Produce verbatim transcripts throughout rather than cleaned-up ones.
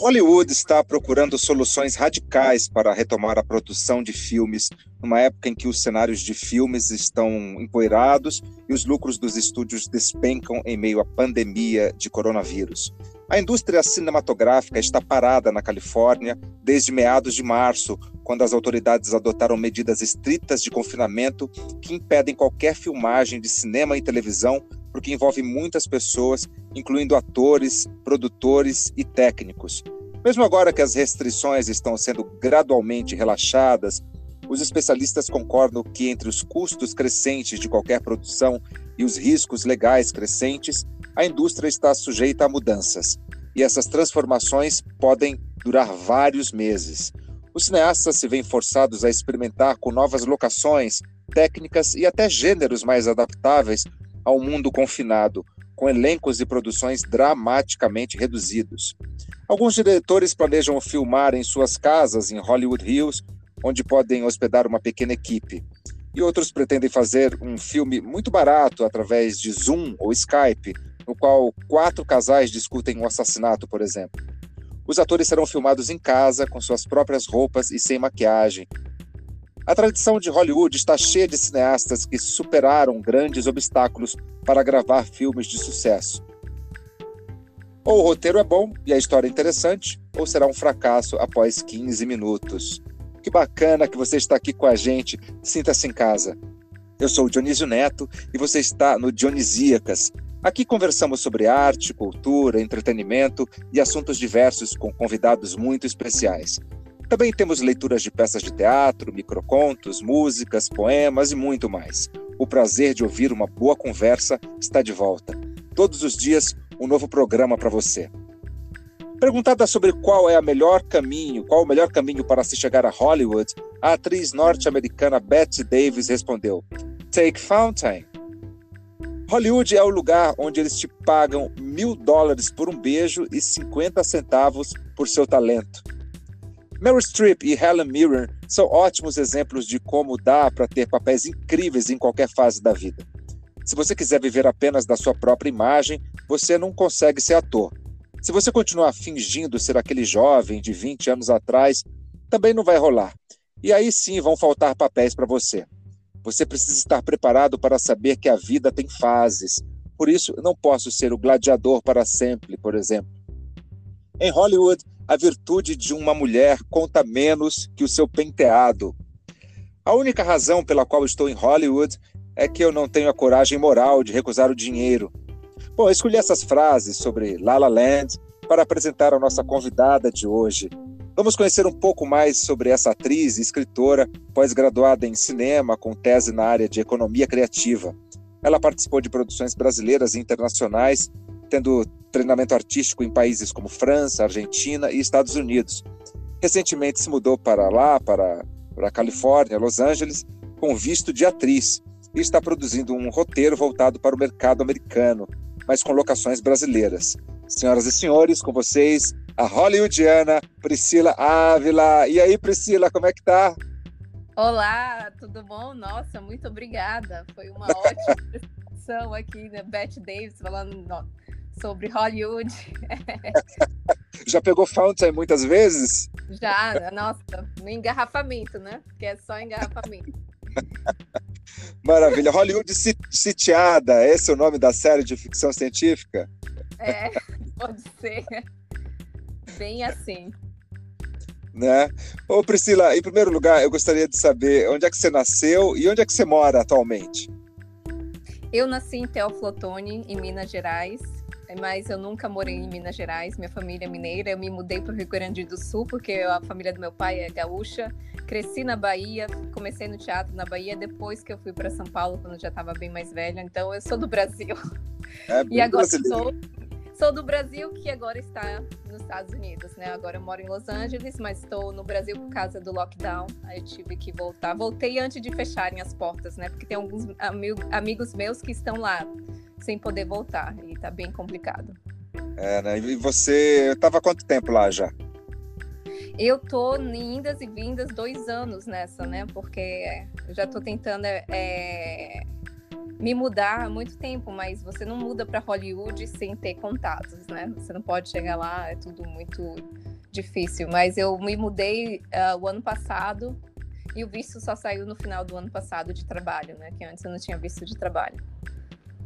Hollywood está procurando soluções radicais para retomar a produção de filmes, numa época em que os cenários de filmes estão empoeirados e os lucros dos estúdios despencam em meio à pandemia de coronavírus. A indústria cinematográfica está parada na Califórnia desde meados de março, quando as autoridades adotaram medidas estritas de confinamento que impedem qualquer filmagem de cinema e televisão, porque envolve muitas pessoas, incluindo atores, produtores e técnicos. Mesmo agora que as restrições estão sendo gradualmente relaxadas, os especialistas concordam que entre os custos crescentes de qualquer produção e os riscos legais crescentes, a indústria está sujeita a mudanças. E essas transformações podem durar vários meses. Os cineastas se veem forçados a experimentar com novas locações, técnicas e até gêneros mais adaptáveis ao mundo confinado, com elencos e produções dramaticamente reduzidos. Alguns diretores planejam filmar em suas casas em Hollywood Hills, onde podem hospedar uma pequena equipe. E outros pretendem fazer um filme muito barato através de Zoom ou Skype, no qual quatro casais discutem um assassinato, por exemplo. Os atores serão filmados em casa, com suas próprias roupas e sem maquiagem. A tradição de Hollywood está cheia de cineastas que superaram grandes obstáculos para gravar filmes de sucesso. Ou o roteiro é bom e a história é interessante, ou será um fracasso após quinze minutos. Que bacana que você está aqui com a gente. Sinta-se em casa. Eu sou o Dionísio Neto e você está no Dionisíacas. Aqui conversamos sobre arte, cultura, entretenimento e assuntos diversos com convidados muito especiais. Também temos leituras de peças de teatro, microcontos, músicas, poemas e muito mais. O prazer de ouvir uma boa conversa está de volta. Todos os dias, um novo programa para você. Perguntada sobre qual é a melhor caminho, qual o melhor caminho para se chegar a Hollywood, a atriz norte-americana Bette Davis respondeu: "Take Fountain." Hollywood é o lugar onde eles te pagam mil dólares por um beijo e cinquenta centavos por seu talento. Meryl Streep e Helen Mirren são ótimos exemplos de como dá para ter papéis incríveis em qualquer fase da vida. Se você quiser viver apenas da sua própria imagem, você não consegue ser ator. Se você continuar fingindo ser aquele jovem de vinte anos atrás, também não vai rolar. E aí sim vão faltar papéis para você. Você precisa estar preparado para saber que a vida tem fases. Por isso, eu não posso ser o gladiador para sempre, por exemplo. Em Hollywood, a virtude de uma mulher conta menos que o seu penteado. A única razão pela qual estou em Hollywood é que eu não tenho a coragem moral de recusar o dinheiro. Bom, eu escolhi essas frases sobre La La Land para apresentar a nossa convidada de hoje. Vamos conhecer um pouco mais sobre essa atriz e escritora, pós-graduada em cinema, com tese na área de economia criativa. Ela participou de produções brasileiras e internacionais, tendo treinamento artístico em países como França, Argentina e Estados Unidos. Recentemente se mudou para lá, para, para a Califórnia, Los Angeles, com visto de atriz e está produzindo um roteiro voltado para o mercado americano, mas com locações brasileiras. Senhoras e senhores, com vocês, a hollywoodiana Priscila Ávila. E aí, Priscila, como é que tá? Olá, tudo bom? Nossa, muito obrigada. Foi uma ótima apresentação aqui, né? Bette Davis falando sobre Hollywood. Já pegou Fountain muitas vezes? Já, nossa, no engarrafamento, né? Porque é só engarrafamento. Maravilha. Hollywood Sitiada, esse é o nome da série de ficção científica? É, pode ser. Bem assim. Né? Ô Priscila, em primeiro lugar, eu gostaria de saber onde é que você nasceu e onde é que você mora atualmente? Eu nasci em Teoflotone, em Minas Gerais, mas eu nunca morei em Minas Gerais, minha família é mineira, eu me mudei para o Rio Grande do Sul, porque a família do meu pai é gaúcha, cresci na Bahia, comecei no teatro na Bahia, depois que eu fui para São Paulo, quando eu já estava bem mais velha, então eu sou do Brasil. É, e agora sou, sou do Brasil, que agora está nos Estados Unidos, né? Agora eu moro em Los Angeles, mas estou no Brasil por causa do lockdown, aí eu tive que voltar. Voltei antes de fecharem as portas, né? Porque tem alguns ami- amigos meus que estão lá, sem poder voltar, e tá bem complicado. É, né? E você estava há quanto tempo lá já? Eu tô em indas e vindas dois anos nessa, né? Porque eu já tô tentando é, me mudar há muito tempo, mas você não muda para Hollywood sem ter contatos, né? Você não pode chegar lá, é tudo muito difícil, mas eu me mudei uh, o ano passado e o visto só saiu no final do ano passado de trabalho, né? Que antes eu não tinha visto de trabalho.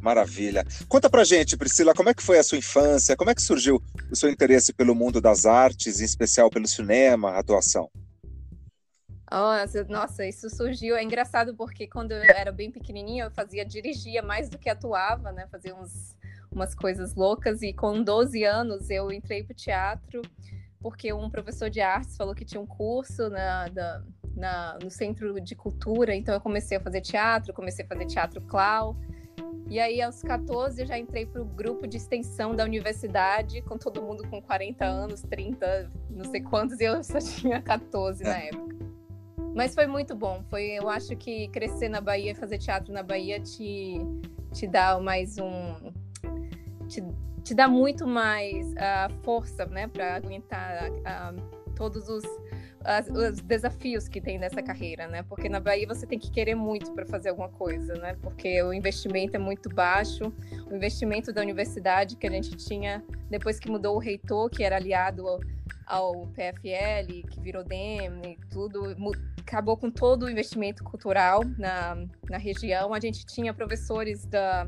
Maravilha. Conta pra gente, Priscila, como é que foi a sua infância? Como é que surgiu o seu interesse pelo mundo das artes, em especial pelo cinema, a atuação? Nossa, nossa, isso surgiu, é engraçado porque quando eu era bem pequenininha eu fazia, dirigia mais do que atuava, né? Fazia uns, umas coisas loucas, e com doze anos eu entrei pro teatro porque um professor de artes falou que tinha um curso na, na, na, no Centro de Cultura, então eu comecei a fazer teatro, comecei a fazer teatro clown. E aí, aos catorze, eu já entrei para o grupo de extensão da universidade, com todo mundo com quarenta anos, trinta, não sei quantos, e eu só tinha catorze na época. Mas foi muito bom. Foi, eu acho que crescer na Bahia, fazer teatro na Bahia, te, te dá mais um... Te, te dá muito mais uh, força, né, para aguentar uh, todos os, uh, os desafios que tem nessa carreira, né? Porque na Bahia você tem que querer muito para fazer alguma coisa, né? Porque o investimento é muito baixo, o investimento da universidade que a gente tinha depois que mudou o reitor, que era aliado ao, ao P F L, que virou D E M e tudo, mu- acabou com todo o investimento cultural na, na região. A gente tinha professores da...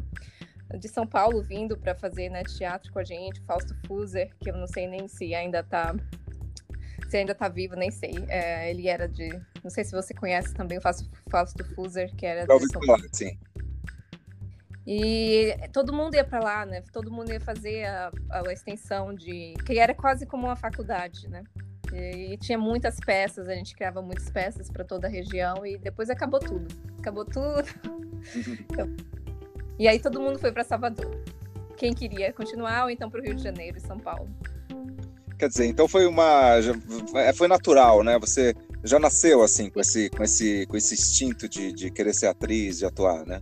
de São Paulo vindo para fazer, né, teatro com a gente, Fausto Fuser, que eu não sei nem se ainda tá se ainda tá vivo, nem sei, é, ele era de, não sei se você conhece também o Fausto, Fausto Fuser, que era de São Paulo. Sim. E todo mundo ia para lá, né, todo mundo ia fazer a, a extensão de, que era quase como uma faculdade, né, e, e tinha muitas peças, a gente criava muitas peças para toda a região, e depois acabou tudo, acabou tudo, então, e aí todo mundo foi para Salvador. Quem queria continuar, ou então para o Rio de Janeiro e São Paulo. Quer dizer, então foi uma... Foi natural, né? Você já nasceu assim, com esse, com esse, com esse instinto de, de querer ser atriz, de atuar, né?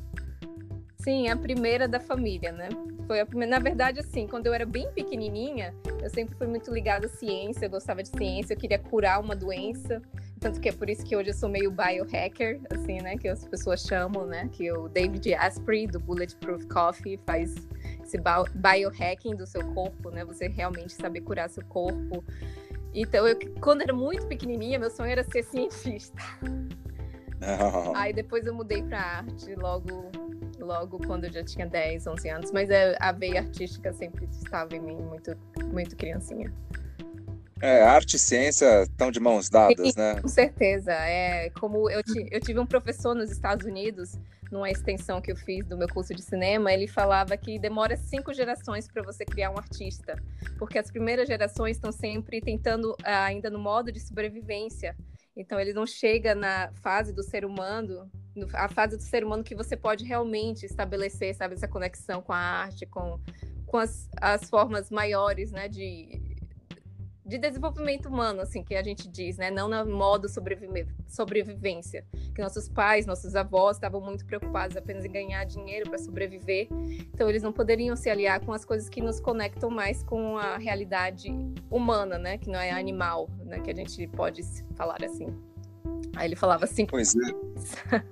Sim, a primeira da família, né? Foi a primeira... Na verdade, assim, quando eu era bem pequenininha, eu sempre fui muito ligada à ciência, eu gostava de ciência, eu queria curar uma doença. Tanto que é por isso que hoje eu sou meio biohacker, assim, né? Que as pessoas chamam, né? Que o David Asprey, do Bulletproof Coffee, faz esse biohacking do seu corpo, né? Você realmente saber curar seu corpo. Então, eu, quando era muito pequenininha, meu sonho era ser cientista. Não. Aí depois eu mudei pra arte logo, logo quando eu já tinha dez, onze anos. Mas a veia artística sempre estava em mim, muito, muito criancinha. É, arte e ciência estão de mãos dadas, né? Com certeza. É, como eu, t- eu tive um professor nos Estados Unidos, numa extensão que eu fiz do meu curso de cinema, ele falava que demora cinco gerações para você criar um artista, porque as primeiras gerações estão sempre tentando, ainda no modo de sobrevivência. Então, ele não chega na fase do ser humano, a fase do ser humano que você pode realmente estabelecer, sabe, essa conexão com a arte, com, com as, as formas maiores, né, de... de desenvolvimento humano, assim, que a gente diz, né? Não no modo sobreviv- sobrevivência, que nossos pais, nossos avós estavam muito preocupados apenas em ganhar dinheiro para sobreviver, então eles não poderiam se aliar com as coisas que nos conectam mais com a realidade humana, né? Que não é animal, né? Que a gente pode falar assim. Aí ele falava assim... Pois é.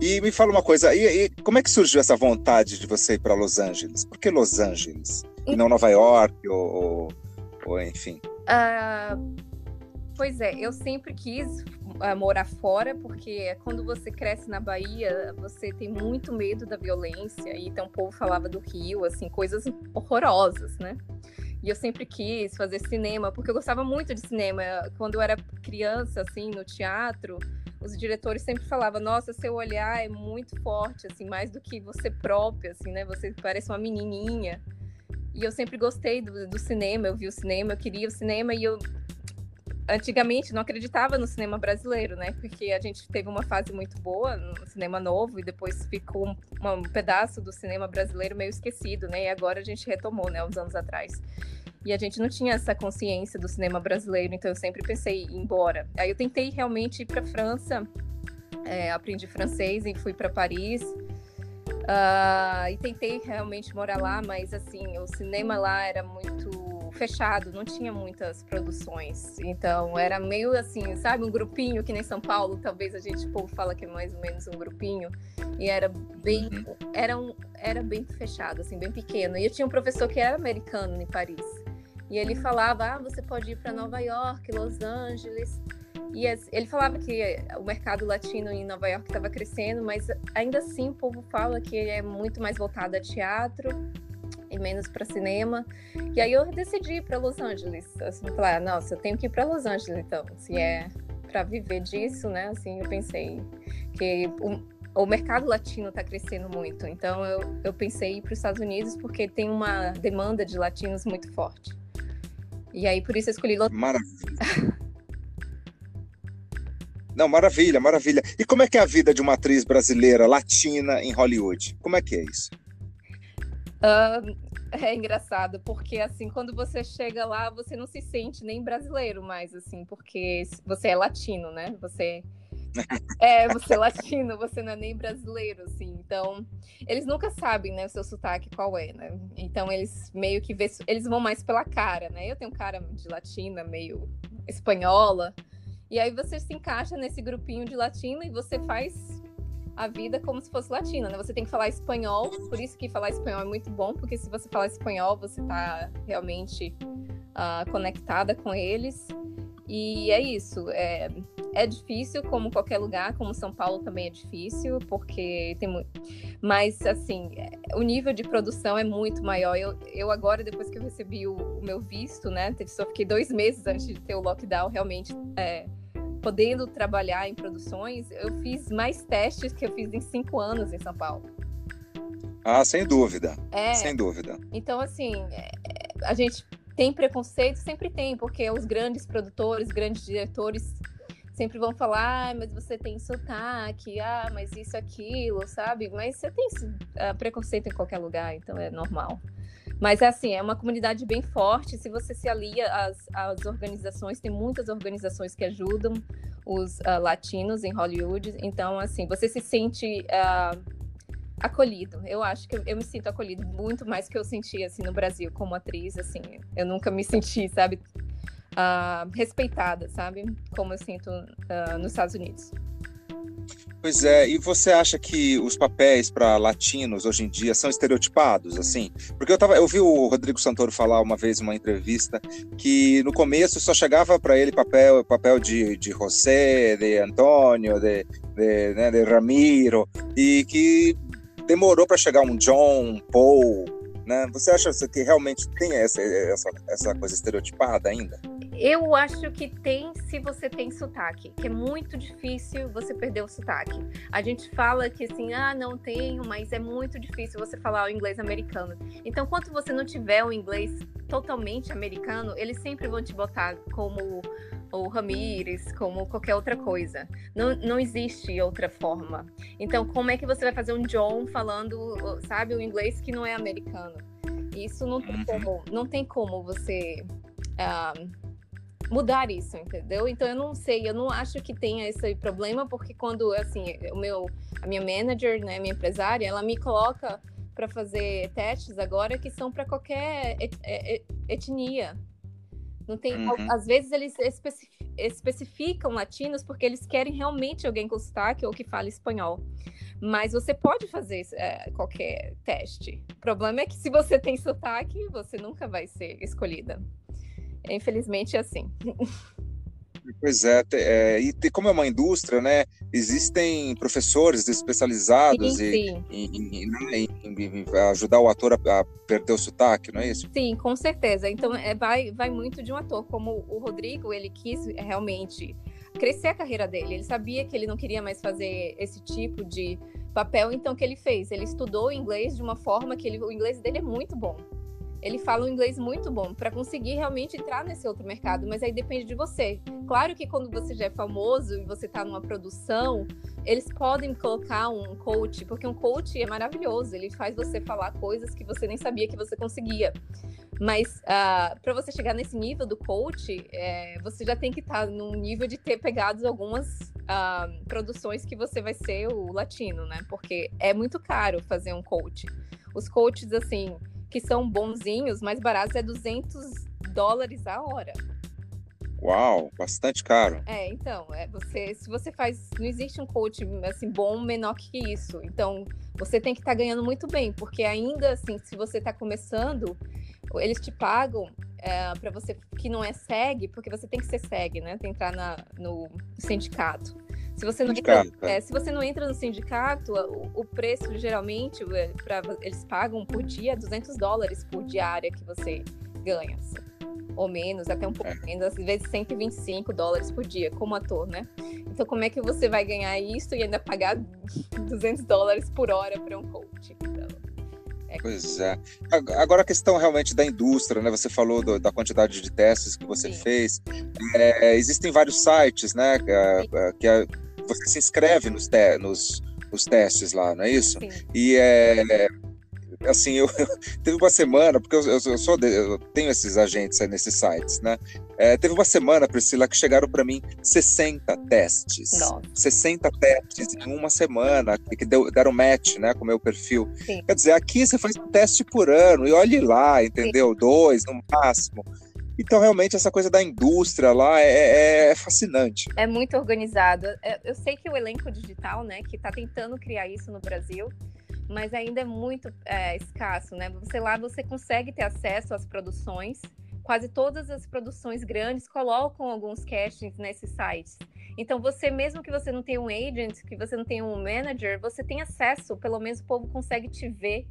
E me fala uma coisa, e, e como é que surgiu essa vontade de você ir para Los Angeles? Por que Los Angeles? E não Nova York, ou, ou, ou enfim? Uh, pois é, eu sempre quis uh, morar fora, porque quando você cresce na Bahia, você tem muito medo da violência, e então o povo falava do Rio, assim, coisas horrorosas, né? E eu sempre quis fazer cinema, porque eu gostava muito de cinema. Quando eu era criança, assim, no teatro, os diretores sempre falavam, nossa, seu olhar é muito forte, assim, mais do que você própria, assim, né? Você parece uma menininha. E eu sempre gostei do, do cinema, eu vi o cinema, eu queria o cinema, e eu antigamente não acreditava no cinema brasileiro, né? Porque a gente teve uma fase muito boa no cinema novo, e depois ficou um, um pedaço do cinema brasileiro meio esquecido, né? E agora a gente retomou, né? Uns anos atrás. E a gente não tinha essa consciência do cinema brasileiro, então eu sempre pensei em ir embora. Aí eu tentei realmente ir para a França, é, aprendi francês e fui para Paris. Uh, e tentei realmente morar lá, mas assim, o cinema lá era muito fechado, não tinha muitas produções. Então era meio assim, sabe, um grupinho, que nem São Paulo, talvez a gente, o povo fala que é mais ou menos um grupinho. E era bem, era um, era bem fechado, assim, bem pequeno. E eu tinha um professor que era americano em Paris. E ele falava, ah, você pode ir para Nova York, Los Angeles. E ele falava que o mercado latino em Nova York estava crescendo, mas ainda assim o povo fala que ele é muito mais voltado a teatro e menos para cinema. E aí eu decidi ir para Los Angeles. Assim, falar, nossa, eu tenho que ir para Los Angeles, então, se é para viver disso, né? Assim, eu pensei que o, o mercado latino está crescendo muito. Então eu, eu pensei em ir para os Estados Unidos porque tem uma demanda de latinos muito forte. E aí por isso eu escolhi Los Angeles. Maravilha. Não, maravilha, maravilha. E como é que é a vida de uma atriz brasileira, latina, em Hollywood? Como é que é isso? Uh, é engraçado, porque assim, quando você chega lá, você não se sente nem brasileiro mais, assim, porque você é latino, né? Você é, você é latino, você não é nem brasileiro, assim. Então, eles nunca sabem, né, o seu sotaque qual é, né? Então, eles meio que vê, eles vão mais pela cara, né? Eu tenho cara de latina, meio espanhola. E aí você se encaixa nesse grupinho de latino e você faz a vida como se fosse latina, né? Você tem que falar espanhol, por isso que falar espanhol é muito bom, porque se você falar espanhol, você tá realmente uh, conectada com eles. E é isso, é, é difícil, como qualquer lugar, como São Paulo também é difícil, porque tem muito... Mas, assim, o nível de produção é muito maior. Eu, eu agora, depois que eu recebi o, o meu visto, né, só fiquei dois meses antes de ter o lockdown, realmente, é, podendo trabalhar em produções, eu fiz mais testes que eu fiz em cinco anos em São Paulo. Ah, sem dúvida, é, sem dúvida. Então, assim, a gente... Tem preconceito? Sempre tem, porque os grandes produtores, grandes diretores sempre vão falar, ah, mas você tem sotaque, ah, mas isso, aquilo, sabe? Mas você tem uh, preconceito em qualquer lugar, então é normal. Mas assim, é uma comunidade bem forte, se você se alia às, às organizações, tem muitas organizações que ajudam os uh, latinos em Hollywood, então assim, você se sente... Uh, acolhido, eu acho que eu, eu me sinto acolhido muito mais que eu senti, assim, no Brasil como atriz, assim, eu nunca me senti, sabe, uh, respeitada, sabe, como eu sinto uh, nos Estados Unidos. Pois é, e você acha que os papéis para latinos hoje em dia são estereotipados, assim? Porque eu, tava, eu vi o Rodrigo Santoro falar uma vez em uma entrevista que no começo só chegava para ele papel, papel de, de José, de Antônio, de, de, né, de Ramiro, e que demorou para chegar um John, um Paul, né? Você acha que realmente tem essa, essa, essa coisa estereotipada ainda? Eu acho que tem se você tem sotaque, que é muito difícil você perder o sotaque. A gente fala que assim, ah, não tenho, mas é muito difícil você falar o inglês americano. Então, quando você não tiver o inglês totalmente americano, eles sempre vão te botar como ou Ramírez, como qualquer outra coisa. Não, não existe outra forma. Então, como é que você vai fazer um John falando, sabe, o inglês que não é americano? Isso não tem como, não tem como você um, mudar isso, entendeu? Então, eu não sei, eu não acho que tenha esse problema, porque quando, assim, o meu, a minha manager, né, minha empresária, ela me coloca para fazer testes agora que são para qualquer et- et- etnia. Não tem, uhum. Às vezes eles especificam latinos porque eles querem realmente alguém com sotaque ou que fale espanhol. Mas você pode fazer é, qualquer teste. O problema é que se você tem sotaque, você nunca vai ser escolhida. Infelizmente é assim. Pois é, é e te, como é uma indústria, né, existem professores especializados sim, sim. E, e, né, em, em, em ajudar o ator a, a perder o sotaque, não é isso? Sim, com certeza. Então é, vai, vai muito de um ator, como o Rodrigo, ele quis realmente crescer a carreira dele, ele sabia que ele não queria mais fazer esse tipo de papel, então o que ele fez? Ele estudou inglês de uma forma que ele, o inglês dele é muito bom. Ele fala um inglês muito bom para conseguir realmente entrar nesse outro mercado, mas aí depende de você. Claro que quando você já é famoso e você está numa produção, eles podem colocar um coach, porque um coach é maravilhoso, ele faz você falar coisas que você nem sabia que você conseguia. Mas uh, para você chegar nesse nível do coach, é, você já tem que estar tá num nível de ter pegado algumas uh, produções que você vai ser o latino, né? Porque é muito caro fazer um coach. Os coaches, assim... que são bonzinhos, mais baratos é duzentos dólares a hora. Uau, bastante caro. É, então, é, você, se você faz... Não existe um coach, assim, bom menor que isso. Então, você tem que estar tá ganhando muito bem, porque ainda, assim, se você está começando, eles te pagam é, para você que não é SEG, porque você tem que ser SEG, né? Tem que entrar na, no sindicato. Se você não entra, é, se você não entra no sindicato, o, o preço geralmente é pra, eles pagam por dia duzentos dólares por diária que você ganha, assim, ou menos, até um pouco é. menos, às vezes cento e vinte e cinco dólares por dia, como ator, né? Então como é que você vai ganhar isso e ainda pagar duzentos dólares por hora para um coach? Então, é. Pois é. Agora a questão realmente da indústria, né? Você falou do, da quantidade de testes que você Sim. fez. É, existem vários sites, né? Que, que a, você se inscreve nos, te, nos, nos testes lá, não é isso? Sim. E é, assim, eu, eu teve uma semana, porque eu, eu, eu, sou de, eu tenho esses agentes aí nesses sites, né? É, teve uma semana, Priscila, que chegaram para mim sessenta testes. Nossa. sessenta testes em uma semana, que deu, deram match, né, com o meu perfil. Sim. Quer dizer, aqui você faz um teste por ano, e olhe lá, entendeu? Sim. Dois, no máximo. Então, realmente, essa coisa da indústria lá é, é fascinante. É muito organizado. Eu sei que o elenco digital, né, que está tentando criar isso no Brasil, mas ainda é muito é, escasso, né? Você lá, você consegue ter acesso às produções. Quase todas as produções grandes colocam alguns castings nesses sites. Então, você, mesmo que você não tenha um agent, que você não tenha um manager, você tem acesso, pelo menos o povo consegue te ver,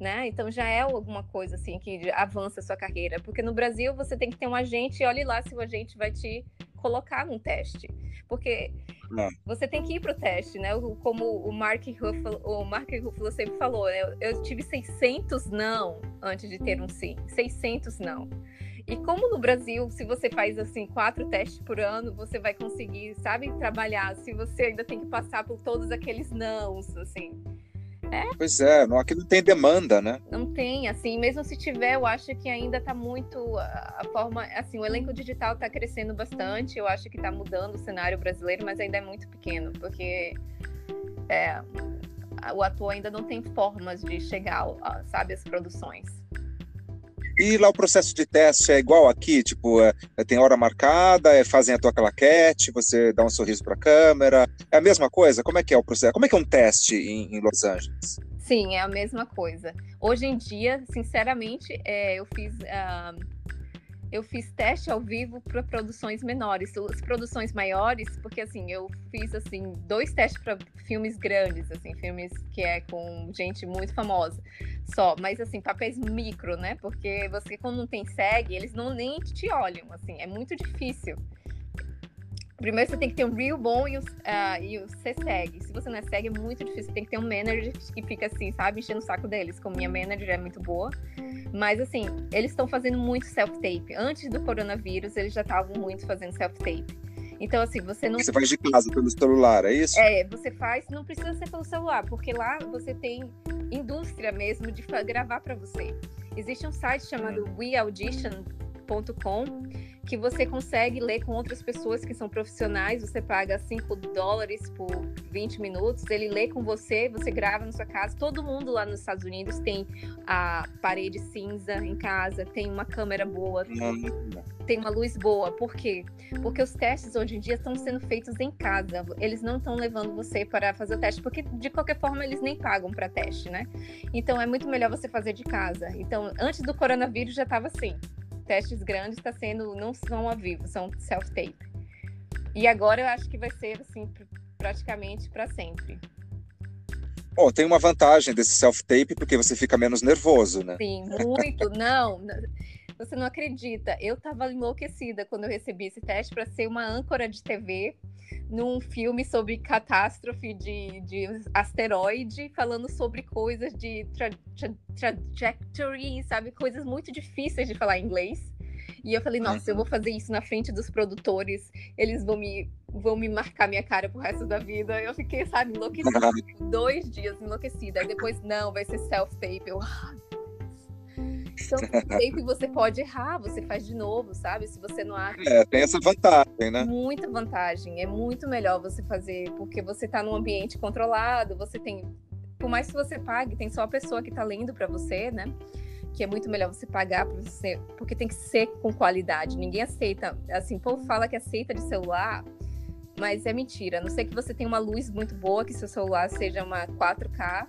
né? Então já é alguma coisa assim que avança a sua carreira, porque no Brasil você tem que ter um agente e olhe lá se o agente vai te colocar num teste, porque Não. você tem que ir pro teste, né? Como o Mark Ruffalo, o Mark Ruffalo sempre falou, né? Eu tive seiscentos não antes de ter um sim, seiscentos não. E como no Brasil, se você faz assim quatro testes por ano, você vai conseguir, sabe, trabalhar, se você ainda tem que passar por todos aqueles nãos, assim. É? Pois é, não, aqui não tem demanda, né? Não tem, assim, mesmo se tiver, eu acho que ainda tá muito a, a forma, assim, o elenco digital tá crescendo bastante, eu acho que tá mudando o cenário brasileiro, mas ainda é muito pequeno, porque é, o ator ainda não tem formas de chegar, sabe, às produções. E lá o processo de teste é igual aqui, tipo, é, tem hora marcada, é, fazem a tua claquete, você dá um sorriso para a câmera, é a mesma coisa? Como é que é o processo? Como é que é um teste em, em Los Angeles? Sim, é a mesma coisa. Hoje em dia, sinceramente, é, eu fiz uh, eu fiz teste ao vivo para produções menores, as produções maiores, porque assim, eu fiz assim dois testes para filmes grandes, assim, filmes que é com gente muito famosa. Só, mas assim, papéis micro, né? Porque você, quando não tem SEG, eles não nem te olham, assim, é muito difícil. Primeiro você tem que ter um reel bom e o, uh, e o ser SEG. Se você não é SEG, é muito difícil, você tem que ter um manager que fica assim, sabe, enchendo o saco deles, como minha manager é muito boa. Mas assim, eles estão fazendo muito self-tape. Antes do coronavírus, eles já estavam muito fazendo self-tape. Então, assim, você não... Você faz de casa pelo celular, é isso? É, você faz, não precisa ser pelo celular, porque lá você tem indústria mesmo de gravar para você. Existe um site chamado we audition ponto com que você consegue ler com outras pessoas que são profissionais, você paga cinco dólares por vinte minutos, ele lê com você, você grava na sua casa. Todo mundo lá nos Estados Unidos tem a parede cinza em casa, tem uma câmera boa, tem uma luz boa. Por quê? Porque os testes hoje em dia estão sendo feitos em casa, eles não estão levando você para fazer o teste, porque de qualquer forma eles nem pagam para teste, né? Então é muito melhor você fazer de casa. Então antes do coronavírus já estava assim, testes grandes tá sendo, não são ao vivo, são self-tape. E agora eu acho que vai ser assim, pr- praticamente para sempre. Bom, tem uma vantagem desse self-tape, porque você fica menos nervoso, né? Sim, muito. Não, você não acredita. Eu tava enlouquecida quando eu recebi esse teste para ser uma âncora de T V num filme sobre catástrofe de, de asteroide, falando sobre coisas de tra- tra- trajectory, sabe? Coisas muito difíceis de falar em inglês. E eu falei, nossa, eu vou fazer isso na frente dos produtores, eles vão me, vão me marcar minha cara pro resto da vida. Eu fiquei, sabe, enlouquecida, dois dias enlouquecida. Aí depois, não, vai ser self-tape. Eu... Então, sempre você pode errar, você faz de novo, sabe? Se você não acha... É, tem essa vantagem, né? Muita vantagem. É muito melhor você fazer, porque você tá num ambiente controlado, você tem... Por mais que você pague, tem só a pessoa que tá lendo pra você, né? Que é muito melhor você pagar pra você, porque tem que ser com qualidade. Ninguém aceita... Assim, o povo fala que aceita de celular, mas é mentira. A não ser que você tenha uma luz muito boa, que seu celular seja uma quatro K,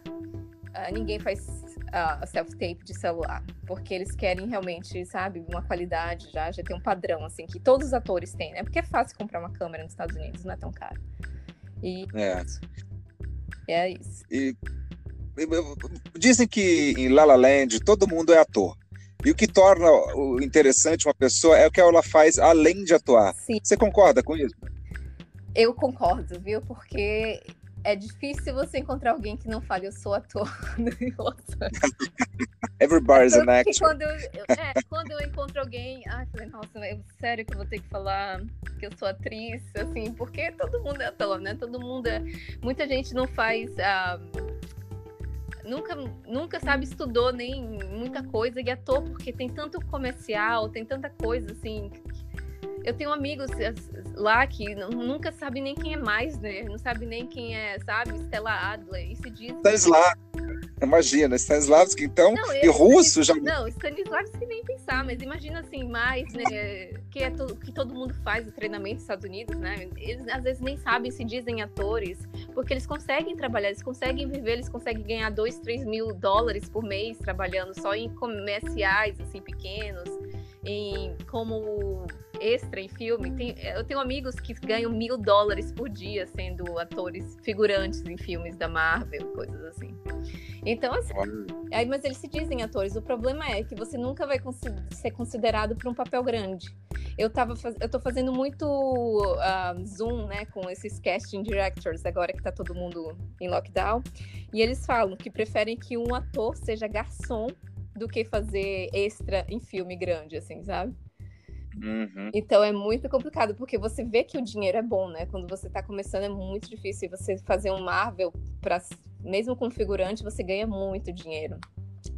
ninguém faz... uh, self-tape de celular, porque eles querem realmente, sabe, uma qualidade já, já tem um padrão, assim, que todos os atores têm, né? Porque é fácil comprar uma câmera nos Estados Unidos, não é tão caro. E é isso. É isso. E, e, dizem que em La La Land todo mundo é ator. E o que torna o interessante uma pessoa é o que ela faz além de atuar. Sim. Você concorda com isso? Eu concordo, viu? Porque é difícil você encontrar alguém que não fale eu sou ator. Everybody's an actor. Quando eu, é, quando eu encontro alguém, ai, falei, nossa, eu, sério que eu vou ter que falar que eu sou atriz, assim, porque todo mundo é ator, né? Todo mundo é... Muita gente não faz... Um... Nunca, nunca, sabe, estudou nem muita coisa e ator, porque tem tanto comercial, tem tanta coisa, assim. Eu tenho amigos lá que nunca sabem nem quem é Meisner, não sabe nem quem é, sabe, Stella Adler, e se diz... Stanislavski, imagina, Stanislavski, então, não, e russo já... Não, Stanislavski nem pensar, mas imagina, assim, Meisner, que é to, que todo mundo faz o treinamento nos Estados Unidos, né? Eles, às vezes, nem sabem, se dizem atores, porque eles conseguem trabalhar, eles conseguem viver, eles conseguem ganhar dois, três mil dólares por mês trabalhando só em comerciais, assim, pequenos, em como... extra em filme. Tem, eu tenho amigos que ganham mil dólares por dia sendo atores figurantes em filmes da Marvel, coisas assim. Então, assim, aí, mas eles se dizem atores. O problema é que você nunca vai cons- ser considerado por um papel grande. Eu, tava faz- eu tô fazendo muito uh, Zoom, né, com esses casting directors agora que tá todo mundo em lockdown, e eles falam que preferem que um ator seja garçom do que fazer extra em filme grande, assim, sabe? Uhum. Então é muito complicado, porque você vê que o dinheiro é bom, né? Quando você tá começando é muito difícil, e você fazer um Marvel, pra, mesmo com figurante, você ganha muito dinheiro.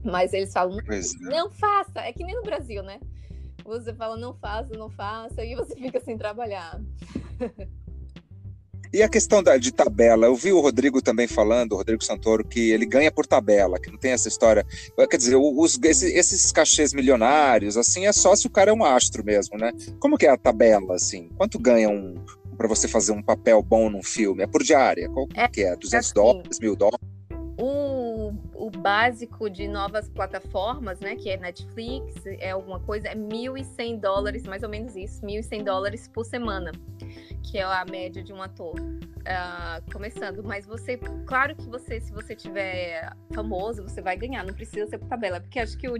Mas eles falam, não faça, é que nem no Brasil, né? Você fala, não faça, não faça, e você fica sem trabalhar. E a questão da, de tabela, eu vi o Rodrigo também falando, o Rodrigo Santoro, que ele ganha por tabela, que não tem essa história, quer dizer, os, esses, esses cachês milionários, assim, é só se o cara é um astro mesmo, né? Como que é a tabela, assim? Quanto ganha um, pra você fazer um papel bom num filme? É por diária? Qual é, que é? duzentos assim, dólares? mil dólares? O, o básico de novas plataformas, né, que é Netflix, é alguma coisa, é mil e cem dólares, mais ou menos isso, mil e cem dólares por semana, que é a média de um ator uh, começando. Mas você, claro que você, se você tiver famoso, você vai ganhar, não precisa ser por tabela, porque acho que o,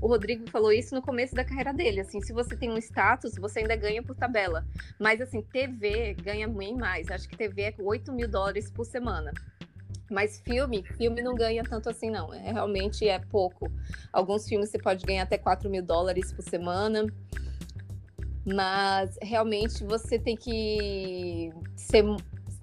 o Rodrigo falou isso no começo da carreira dele, assim, se você tem um status, você ainda ganha por tabela, mas assim, T V ganha bem mais, acho que T V é oito mil dólares por semana. Mas filme, filme não ganha tanto assim, não. É, realmente é pouco. Alguns filmes você pode ganhar até quatro mil dólares por semana. Mas realmente você tem que ser,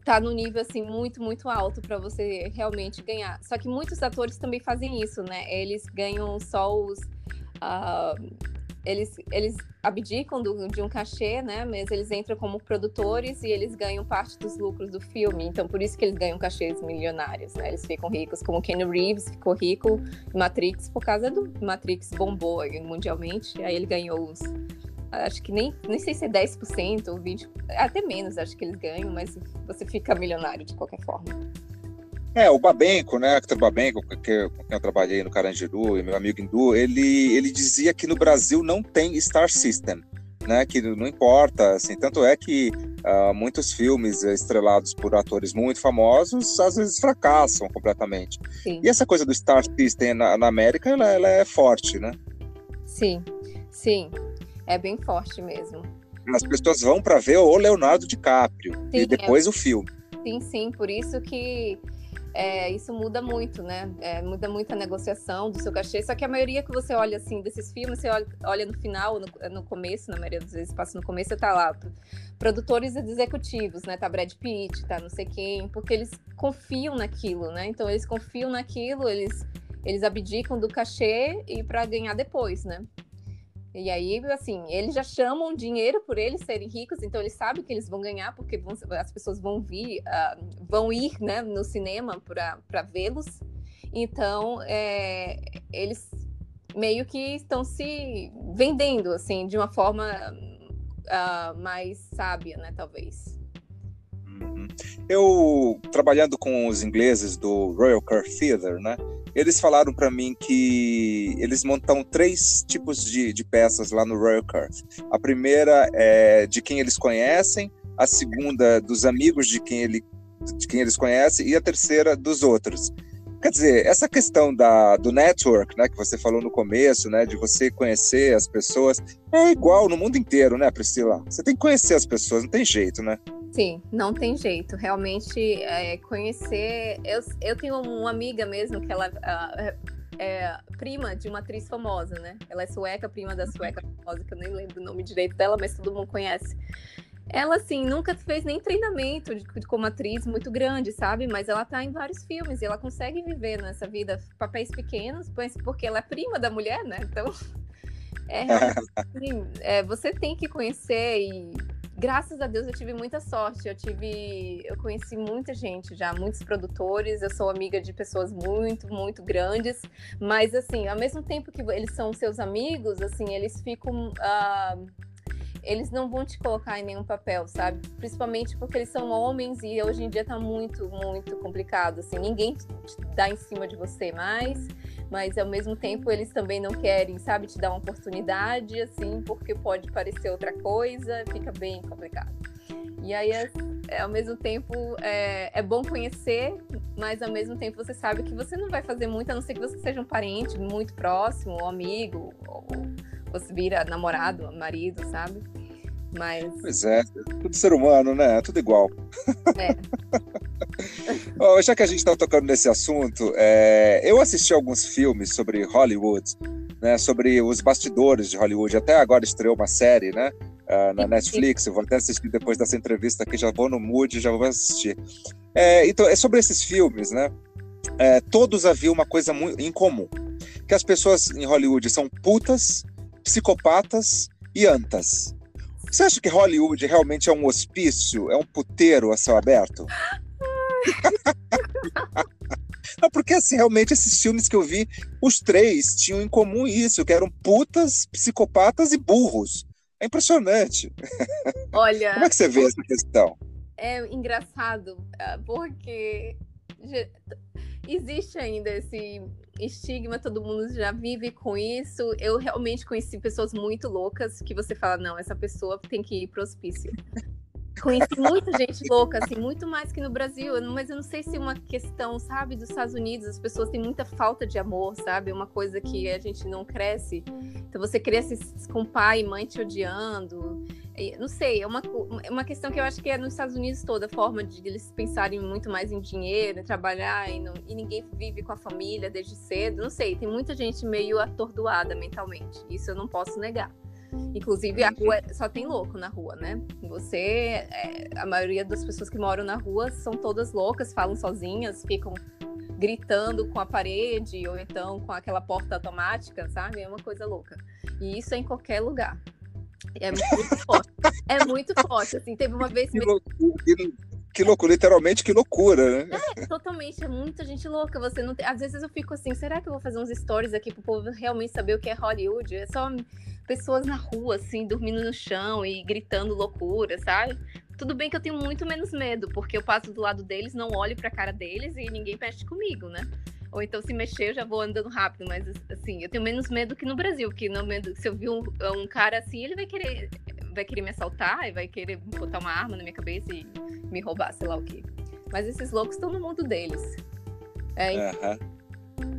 tá num nível assim, muito, muito alto para você realmente ganhar. Só que muitos atores também fazem isso, né? Eles ganham só os... Uh, Eles, eles abdicam do, de um cachê, né? Mas eles entram como produtores e eles ganham parte dos lucros do filme. Então, por isso que eles ganham cachês milionários, né? Eles ficam ricos, como Keanu Reeves ficou rico em Matrix, por causa do Matrix bombou mundialmente. Aí ele ganhou os... Acho que nem, nem sei se é dez por cento ou vinte por cento, até menos acho que eles ganham, mas você fica milionário de qualquer forma. É, o Babenco, né, o actor Babenco, com quem eu trabalhei no Carandiru, e meu amigo hindu, ele, ele dizia que no Brasil não tem star system, né, que não importa, assim, tanto é que uh, muitos filmes estrelados por atores muito famosos, às vezes fracassam completamente. Sim. E essa coisa do star system na, na América, ela, ela é forte, né? Sim, sim, é bem forte mesmo. As pessoas vão para ver o Leonardo DiCaprio, sim, e depois é... o filme. Sim, sim, por isso que... É, isso muda muito, né? É, muda muito a negociação do seu cachê. Só que a maioria que você olha, assim, desses filmes, você olha, olha no final, no, no começo, na maioria das vezes passa no começo, você tá lá, produtores executivos, né? Tá Brad Pitt, tá não sei quem, porque eles confiam naquilo, né? Então, eles confiam naquilo, eles, eles abdicam do cachê e para ganhar depois, né? E aí, assim, eles já chamam dinheiro por eles serem ricos, então eles sabem que eles vão ganhar, porque vão, as pessoas vão vir, uh, vão ir, né, no cinema para vê-los. Então, é, eles meio que estão se vendendo, assim, de uma forma uh, mais sábia, né, talvez. Eu, trabalhando com os ingleses do Royal Court Theatre, né, Eles falaram para mim que eles montam três tipos de, de peças lá no Royal Court. A primeira é de quem eles conhecem, a segunda dos amigos de quem, ele, de quem eles conhecem e a terceira dos outros. Quer dizer, essa questão da, do network, né, que você falou no começo, né, de você conhecer as pessoas, é igual no mundo inteiro, né, Priscila? Você tem que conhecer as pessoas, não tem jeito, né? Sim, não tem jeito. Realmente, é, conhecer... Eu, eu tenho uma amiga mesmo que ela é, é prima de uma atriz famosa, né? Ela é sueca, prima da sueca famosa, que eu nem lembro o nome direito dela, mas todo mundo conhece. Ela, assim, nunca fez nem treinamento de, como atriz muito grande, sabe? Mas ela tá em vários filmes e ela consegue viver nessa vida, papéis pequenos, porque ela é prima da mulher, né? Então, é, assim, é, você tem que conhecer e, graças a Deus, eu tive muita sorte. Eu tive, eu conheci muita gente já, muitos produtores. Eu sou amiga de pessoas muito, muito grandes. Mas, assim, ao mesmo tempo que eles são seus amigos, assim, eles ficam... Uh, eles não vão te colocar em nenhum papel, sabe? Principalmente porque eles são homens e hoje em dia tá muito, muito complicado, assim. Ninguém dá em cima de você mais, mas ao mesmo tempo eles também não querem, sabe? Te dar uma oportunidade, assim, porque pode parecer outra coisa, fica bem complicado. E aí, é, é, ao mesmo tempo, é, é bom conhecer, mas ao mesmo tempo você sabe que você não vai fazer muito, a não ser que você seja um parente muito próximo, ou amigo, ou... você vira namorado, marido, sabe? Mas... Pois é, tudo ser humano, né? Tudo igual. É. Bom, já que a gente tá tocando nesse assunto, é... eu assisti alguns filmes sobre Hollywood, né? Sobre os bastidores de Hollywood. Até agora estreou uma série, né? Uh, na Netflix. Eu vou até assistir depois dessa entrevista aqui, já vou no mood e já vou assistir. É, então, é sobre esses filmes, né? É, todos havia uma coisa muito em comum. Que as pessoas em Hollywood são putas, psicopatas e antas. Você acha que Hollywood realmente é um hospício? É um puteiro a céu aberto? Não, porque assim, realmente esses filmes que eu vi, os três tinham em comum isso, que eram putas, psicopatas e burros. É impressionante. Olha, como é que você vê essa questão? É engraçado, porque existe ainda esse estigma, todo mundo já vive com isso. Eu realmente conheci pessoas muito loucas que você fala, não, essa pessoa tem que ir pro hospício. Conheci muita gente louca, assim, muito mais que no Brasil, mas eu não sei se é uma questão, sabe, dos Estados Unidos, as pessoas têm muita falta de amor, sabe, é uma coisa que a gente não cresce, então você cresce com pai e mãe te odiando, não sei, é uma, uma questão que eu acho que é nos Estados Unidos toda, a forma de eles pensarem muito mais em dinheiro, em trabalhar, e, não, e ninguém vive com a família desde cedo, não sei, tem muita gente meio atordoada mentalmente, isso eu não posso negar. Inclusive, a rua só tem louco na rua, né? Você, é, a maioria das pessoas que moram na rua são todas loucas, falam sozinhas, ficam gritando com a parede ou então com aquela porta automática, sabe? É uma coisa louca. E isso é em qualquer lugar. É muito forte. É muito forte. Assim, teve uma vez... Que Que loucura, literalmente, que loucura, né? É, totalmente, é muita gente louca. Você não tem... Às vezes eu fico assim, será que eu vou fazer uns stories aqui pro povo realmente saber o que é Hollywood? É só pessoas na rua, assim, dormindo no chão e gritando loucura, sabe? Tudo bem que eu tenho muito menos medo, porque eu passo do lado deles, não olho pra cara deles e ninguém mexe comigo, né? Ou então se mexer eu já vou andando rápido, mas assim, eu tenho menos medo que no Brasil, que no medo, se eu vir um, um cara assim, ele vai querer... vai querer me assaltar e vai querer botar uma arma na minha cabeça e me roubar, sei lá o quê. Mas esses loucos estão no mundo deles. É, então... uh-huh.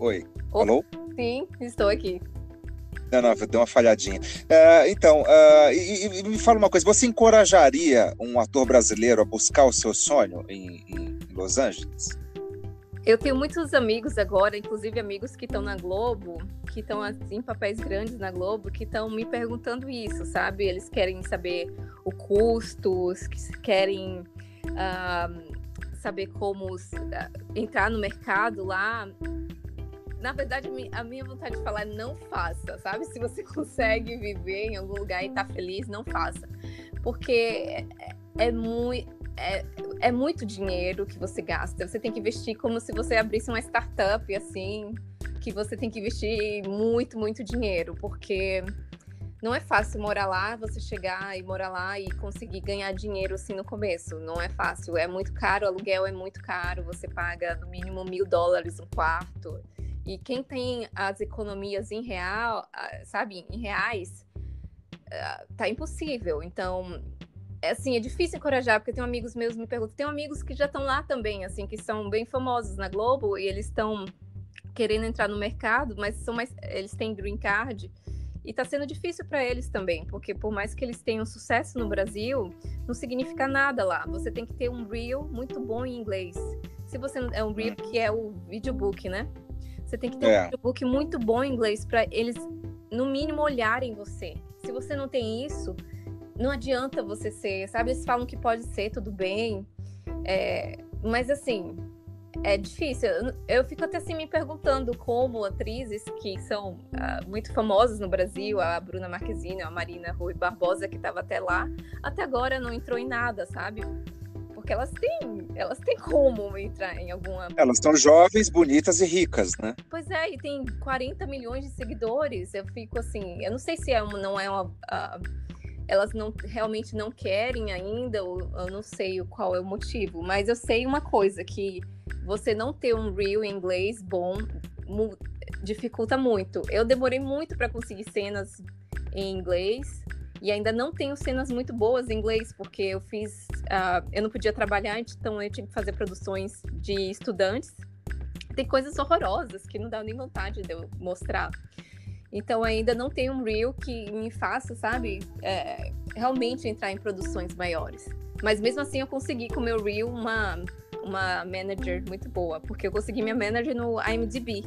Oi, oh, alô? Sim, estou aqui. Não, não, deu uma falhadinha. Uh, então, uh, e, e me fala uma coisa, você encorajaria um ator brasileiro a buscar o seu sonho em, em Los Angeles? Eu tenho muitos amigos agora, inclusive amigos que estão na Globo, que estão assim, papéis grandes na Globo, que estão me perguntando isso, sabe? Eles querem saber o custo, querem uh, saber como entrar no mercado lá. Na verdade, a minha vontade de falar é não faça, sabe? Se você consegue viver em algum lugar e tá feliz, não faça. Porque é muito... É, é muito dinheiro que você gasta. Você tem que investir como se você abrisse uma startup, assim, que você tem que investir muito, muito dinheiro, porque não é fácil morar lá, você chegar e morar lá e conseguir ganhar dinheiro assim no começo. Não é fácil, é muito caro, o aluguel é muito caro, você paga no mínimo mil dólares um quarto. E quem tem as economias em real, sabe, em reais, tá impossível. Então, assim, é difícil encorajar, porque tem amigos meus que me perguntam, tem amigos que já estão lá também, assim, que são bem famosos na Globo e eles estão querendo entrar no mercado, mas são mais, eles têm green card. E tá sendo difícil para eles também, porque por mais que eles tenham sucesso no Brasil, não significa nada lá. Você tem que ter um reel muito bom em inglês. Se você não é um reel, que é o videobook, né? Você tem que ter é. um videobook muito bom em inglês para eles, no mínimo, olharem você. Se você não tem isso, não adianta você ser, sabe? Eles falam que pode ser, tudo bem. É, mas assim, é difícil, eu, eu fico até assim me perguntando como atrizes que são uh, muito famosas no Brasil, a Bruna Marquezine, a Marina Ruy Barbosa, que estava até lá, até agora não entrou em nada, sabe? Porque elas têm, elas têm como entrar em alguma... Elas são jovens, bonitas e ricas, né? Pois é, e tem quarenta milhões de seguidores, eu fico assim, eu não sei se é uma, não é uma... Uh, elas não, realmente não querem ainda, ou, eu não sei qual é o motivo, mas eu sei uma coisa, que você não ter um reel em inglês bom mu- dificulta muito. Eu demorei muito para conseguir cenas em inglês e ainda não tenho cenas muito boas em inglês, porque eu fiz, uh, eu não podia trabalhar, então eu tinha que fazer produções de estudantes. Tem coisas horrorosas que não dá nem vontade de eu mostrar. Então, ainda não tem um reel que me faça, sabe, é, realmente entrar em produções maiores. Mas mesmo assim, eu consegui com o meu reel uma, uma manager muito boa, porque eu consegui minha manager no I M D B,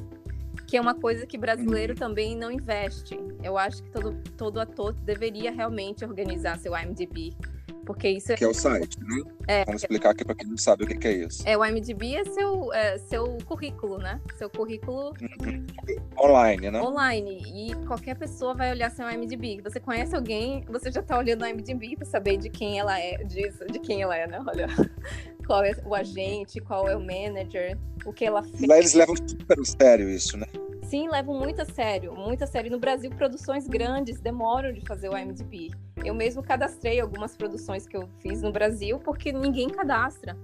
que é uma coisa que brasileiro também não investe. Eu acho que todo, todo ator deveria realmente organizar seu I M D B, porque isso é... Que é o site, né? É, vamos explicar aqui para quem não sabe o que, que é isso. É, o I M D B é seu, é, seu currículo, né? Seu currículo... Online, né? Online. E qualquer pessoa vai olhar seu I M D B. Você conhece alguém, você já tá olhando o I M D B para saber de quem ela é, disso, de quem ela é, né? Olha, qual é o agente, qual é o manager, o que ela fez. Lá eles levam super a sério isso, né? Sim, levam muito a sério, muito a sério. No Brasil, produções grandes demoram de fazer o I M D B. Eu mesmo cadastrei algumas produções que eu fiz no Brasil, porque ninguém cadastra.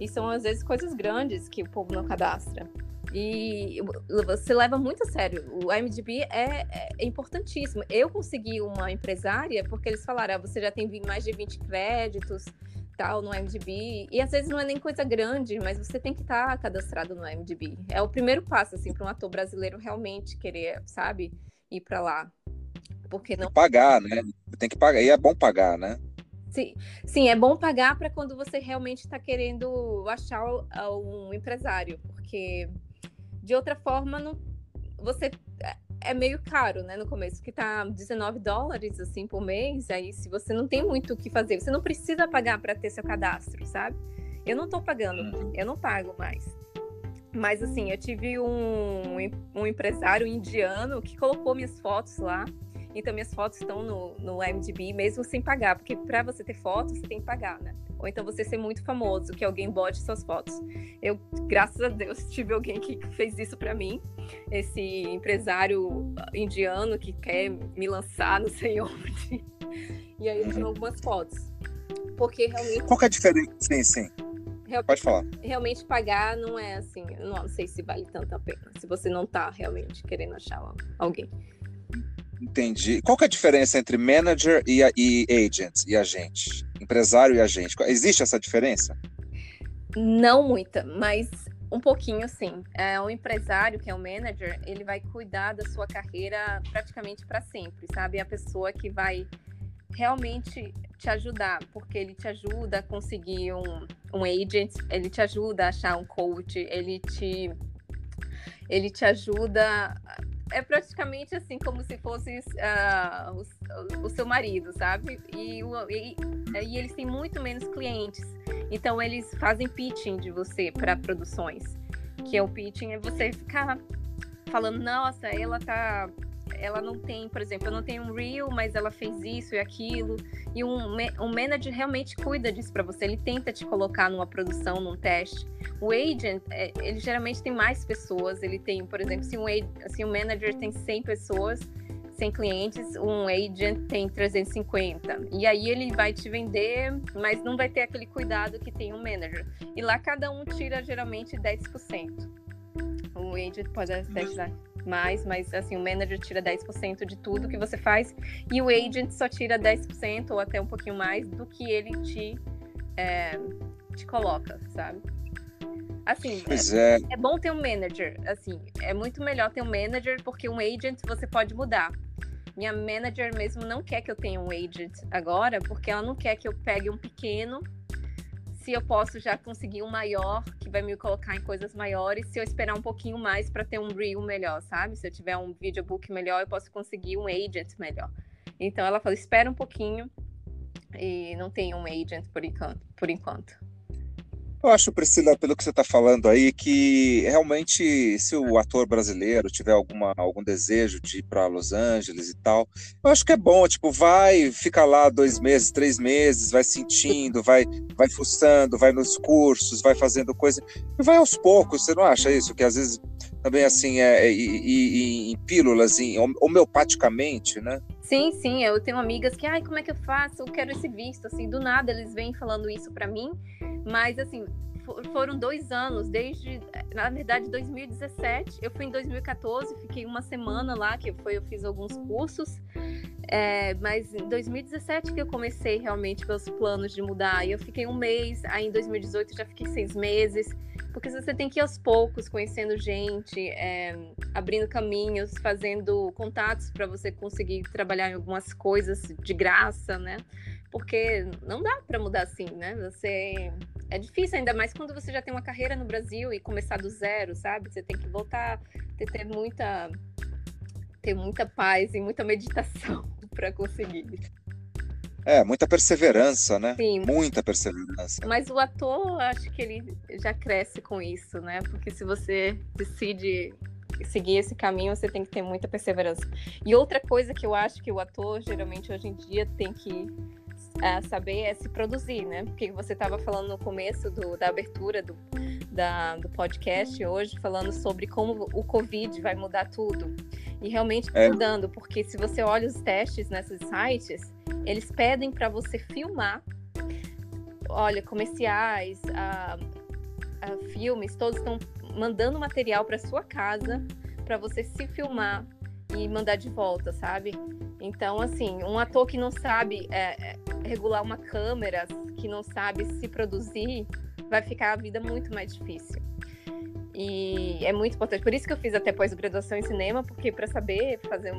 E são, às vezes, coisas grandes que o povo não cadastra. E você leva muito a sério. O I M D B é, é importantíssimo. Eu consegui uma empresária porque eles falaram, ah, você já tem mais de vinte créditos, tal, no I M D B. E, às vezes, não é nem coisa grande, mas você tem que estar cadastrado no I M D B. É o primeiro passo, assim, para um ator brasileiro realmente querer, sabe, ir para lá. Porque não... Tem que pagar, né? Tem que pagar. E é bom pagar, né? Sim, sim, é bom pagar para quando você realmente está querendo achar um empresário, porque de outra forma não... você é meio caro, né, no começo, porque tá dezenove dólares assim por mês, aí se você não tem muito o que fazer, você não precisa pagar para ter seu cadastro, sabe? Eu não tô pagando, eu não pago mais. Mas assim, eu tive um, um empresário indiano que colocou minhas fotos lá. Então, minhas fotos estão no, no I M D B, mesmo sem pagar. Porque para você ter fotos, você tem que pagar, né? Ou então você ser muito famoso, que alguém bote suas fotos. Eu, graças a Deus, tive alguém que fez isso para mim. Esse empresário indiano que quer me lançar, não sei onde. E aí, eu tive algumas fotos. Porque realmente... Qual que é a diferença? Sim, sim. Real... Pode falar. Realmente pagar não é assim... Eu não sei se vale tanto a pena. Se você não tá realmente querendo achar alguém. Entendi. Qual que é a diferença entre manager e, e agent, e agente? Empresário e agente? Existe essa diferença? Não muita, mas um pouquinho sim. É, o empresário, que é o manager, ele vai cuidar da sua carreira praticamente para sempre, sabe? É a pessoa que vai realmente te ajudar, porque ele te ajuda a conseguir um, um agent, ele te ajuda a achar um coach, ele te, ele te ajuda... A, é praticamente assim como se fosse uh, o, o seu marido, sabe? E, e, e eles têm muito menos clientes. Então, eles fazem pitching de você para produções. Que é o pitching, é você ficar falando, nossa, ela tá... ela não tem, por exemplo, eu não tenho um reel, mas ela fez isso e aquilo. E um, um manager realmente cuida disso pra você. Ele tenta te colocar numa produção, num teste. O agent, ele geralmente tem mais pessoas. Ele tem, por exemplo, se um, se um manager tem cem pessoas, cem clientes, um agent tem trezentos e cinquenta. E aí ele vai te vender, mas não vai ter aquele cuidado que tem um manager. E lá cada um tira geralmente dez por cento. O agent pode até tirar mais, mas assim, o manager tira dez por cento de tudo que você faz e o agent só tira dez por cento ou até um pouquinho mais do que ele te, é, te coloca, sabe? Assim, é, é. é bom ter um manager, assim, é muito melhor ter um manager, porque um agent você pode mudar. Minha manager mesmo não quer que eu tenha um agent agora, porque ela não quer que eu pegue um pequeno, se eu posso já conseguir um maior, que vai me colocar em coisas maiores, se eu esperar um pouquinho mais para ter um reel melhor, sabe? Se eu tiver um videobook melhor, eu posso conseguir um agent melhor. Então ela fala, espera um pouquinho, e não tem um agent por enquanto. Por enquanto. Eu acho, Priscila, pelo que você está falando aí, que realmente se o ator brasileiro tiver alguma, algum desejo de ir para Los Angeles e tal, eu acho que é bom, tipo, vai, fica lá dois meses, três meses, vai sentindo, vai, vai fuçando, vai nos cursos, vai fazendo coisa, e vai aos poucos, você não acha isso? Que às vezes também assim, é, e, e, e, em pílulas, em, homeopaticamente, né? Sim, sim, eu tenho amigas que, ai, como é que eu faço? Eu quero esse visto, assim, do nada eles vêm falando isso pra mim, mas assim, for, foram dois anos, desde, na verdade, dois mil e dezessete, eu fui em dois mil e quatorze, fiquei uma semana lá, que foi, eu fiz alguns cursos, é, mas em dois mil e dezessete que eu comecei realmente meus planos de mudar, e eu fiquei um mês, aí em dois mil e dezoito já fiquei seis meses, porque você tem que ir aos poucos, conhecendo gente, é, abrindo caminhos, fazendo contatos para você conseguir trabalhar em algumas coisas de graça, né? Porque não dá para mudar assim, né? Você... É difícil, ainda mais quando você já tem uma carreira no Brasil e começar do zero, sabe? Você tem que voltar, ter, ter, muita, ter muita paz e muita meditação para conseguir. É, muita perseverança, né? Sim. Muita perseverança. Mas o ator, acho que ele já cresce com isso, né? Porque se você decide seguir esse caminho, você tem que ter muita perseverança. E outra coisa que eu acho que o ator, geralmente, hoje em dia, tem que uh, saber é se produzir, né? Porque você estava falando no começo do, da abertura do, da, do podcast hoje, falando sobre como o Covid vai mudar tudo. E realmente é. mudando, porque se você olha os testes nesses sites... Eles pedem para você filmar, olha, comerciais, a, a filmes, todos estão mandando material para sua casa para você se filmar e mandar de volta, sabe? Então, assim, um ator que não sabe é, regular uma câmera, que não sabe se produzir, vai ficar a vida muito mais difícil. E é muito importante, por isso que eu fiz até pós-graduação em cinema, porque para saber fazer,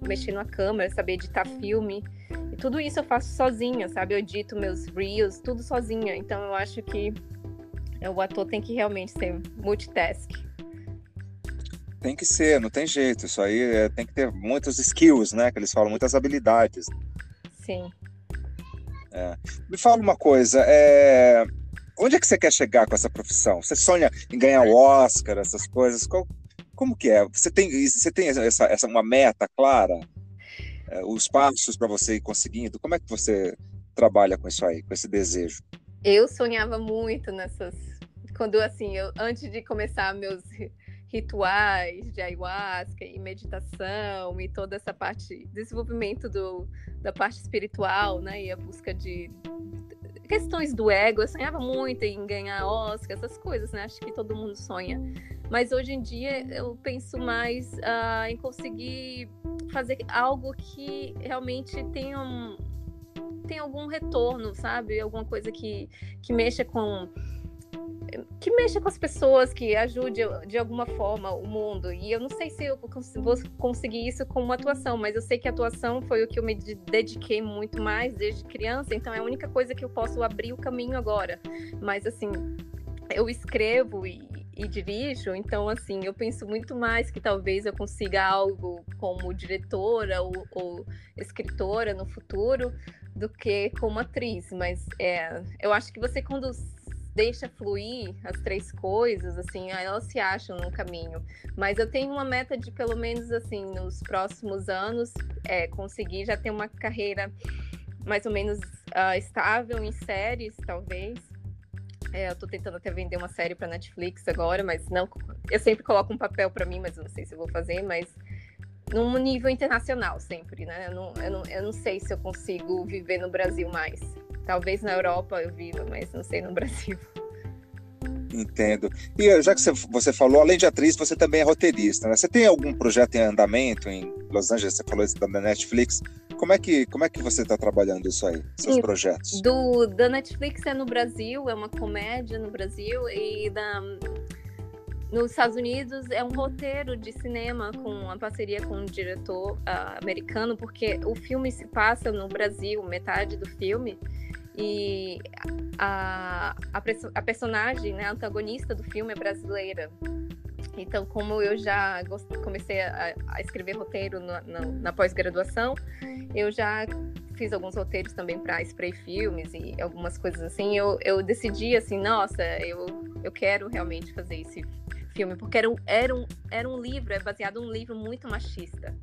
mexer numa câmera, saber editar filme, e tudo isso eu faço sozinha, sabe? Eu edito meus reels, tudo sozinha, então eu acho que o ator tem que realmente ser multitask. Tem que ser, não tem jeito, isso aí é, tem que ter muitos skills, né, que eles falam, muitas habilidades. Sim. É. Me fala uma coisa, é... onde é que você quer chegar com essa profissão? Você sonha em ganhar o Oscar, essas coisas? Qual, como que é? Você tem, você tem essa, essa, uma meta clara? É, os passos para você ir conseguindo? Como é que você trabalha com isso aí, com esse desejo? Eu sonhava muito nessas... Quando, assim, eu, antes de começar meus rituais de ayahuasca e meditação e toda essa parte... Desenvolvimento do, da parte espiritual, né? E a busca de... questões do ego, eu sonhava muito em ganhar Oscar, essas coisas, né? Acho que todo mundo sonha. Mas hoje em dia eu penso mais uh, em conseguir fazer algo que realmente tenha, um, tenha algum retorno, sabe? Alguma coisa que, que mexa com... que mexa com as pessoas, que ajude de alguma forma o mundo. E eu não sei se eu vou conseguir isso com uma atuação, mas eu sei que a atuação foi o que eu me dediquei muito mais desde criança, então é a única coisa que eu posso abrir o caminho agora. Mas assim, eu escrevo e, e dirijo, então assim, eu penso muito mais que talvez eu consiga algo como diretora ou, ou escritora no futuro do que como atriz. Mas é, eu acho que você conduz deixa fluir as três coisas, assim, elas se acham no caminho. Mas eu tenho uma meta de, pelo menos, assim, nos próximos anos, é, conseguir já ter uma carreira mais ou menos uh, estável em séries, talvez. É, eu tô tentando até vender uma série para Netflix agora, mas não... Eu sempre coloco um papel para mim, mas eu não sei se eu vou fazer, mas... num nível internacional sempre, né? Eu não, eu, não, eu não sei se eu consigo viver no Brasil mais. Talvez na Europa eu viva, mas não sei no Brasil. Entendo. E já que você falou, além de atriz, você também é roteirista, né? Você tem algum projeto em andamento em Los Angeles? Você falou isso da Netflix. Como é que, como é que você está trabalhando isso aí, seus Sim, projetos? Do, da Netflix é no Brasil, é uma comédia no Brasil, e da, nos Estados Unidos é um roteiro de cinema com uma parceria com um diretor uh, americano, porque o filme se passa no Brasil, metade do filme, e a, a, a personagem, né, a antagonista do filme é brasileira. Então, como eu já comecei a, a escrever roteiro no, no, na pós-graduação, eu já fiz alguns roteiros também para Spray Filmes e algumas coisas assim. Eu, eu decidi assim, nossa, eu, eu quero realmente fazer esse filme, porque era um, era um, era um livro, é baseado em um livro muito machista.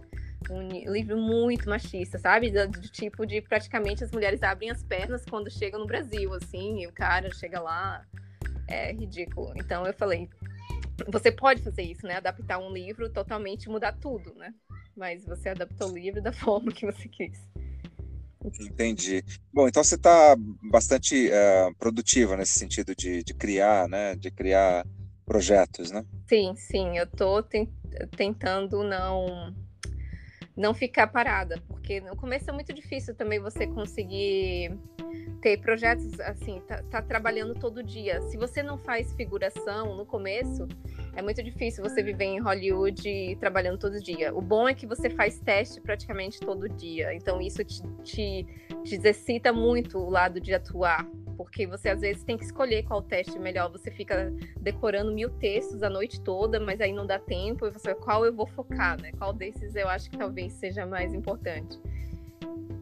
Um livro muito machista, sabe? Do, do tipo de praticamente as mulheres abrem as pernas quando chegam no Brasil, assim, e o cara chega lá, é ridículo. Então eu falei, você pode fazer isso, né? Adaptar um livro totalmente, mudar tudo, né? Mas você adaptou o livro da forma que você quis. Entendi. Bom, então você está bastante uh, produtiva nesse sentido de, de criar, né? De criar projetos, né? Sim, sim. Eu estou tentando não... não ficar parada, porque no começo é muito difícil também você conseguir ter projetos, assim, tá, tá trabalhando todo dia. Se você não faz figuração no começo, é muito difícil você viver em Hollywood trabalhando todo dia. O bom é que você faz teste praticamente todo dia, então isso te, te, te exercita muito o lado de atuar, porque você às vezes tem que escolher qual teste melhor, você fica decorando mil textos a noite toda, mas aí não dá tempo, e você, qual eu vou focar, né? Qual desses eu acho que talvez seja mais importante.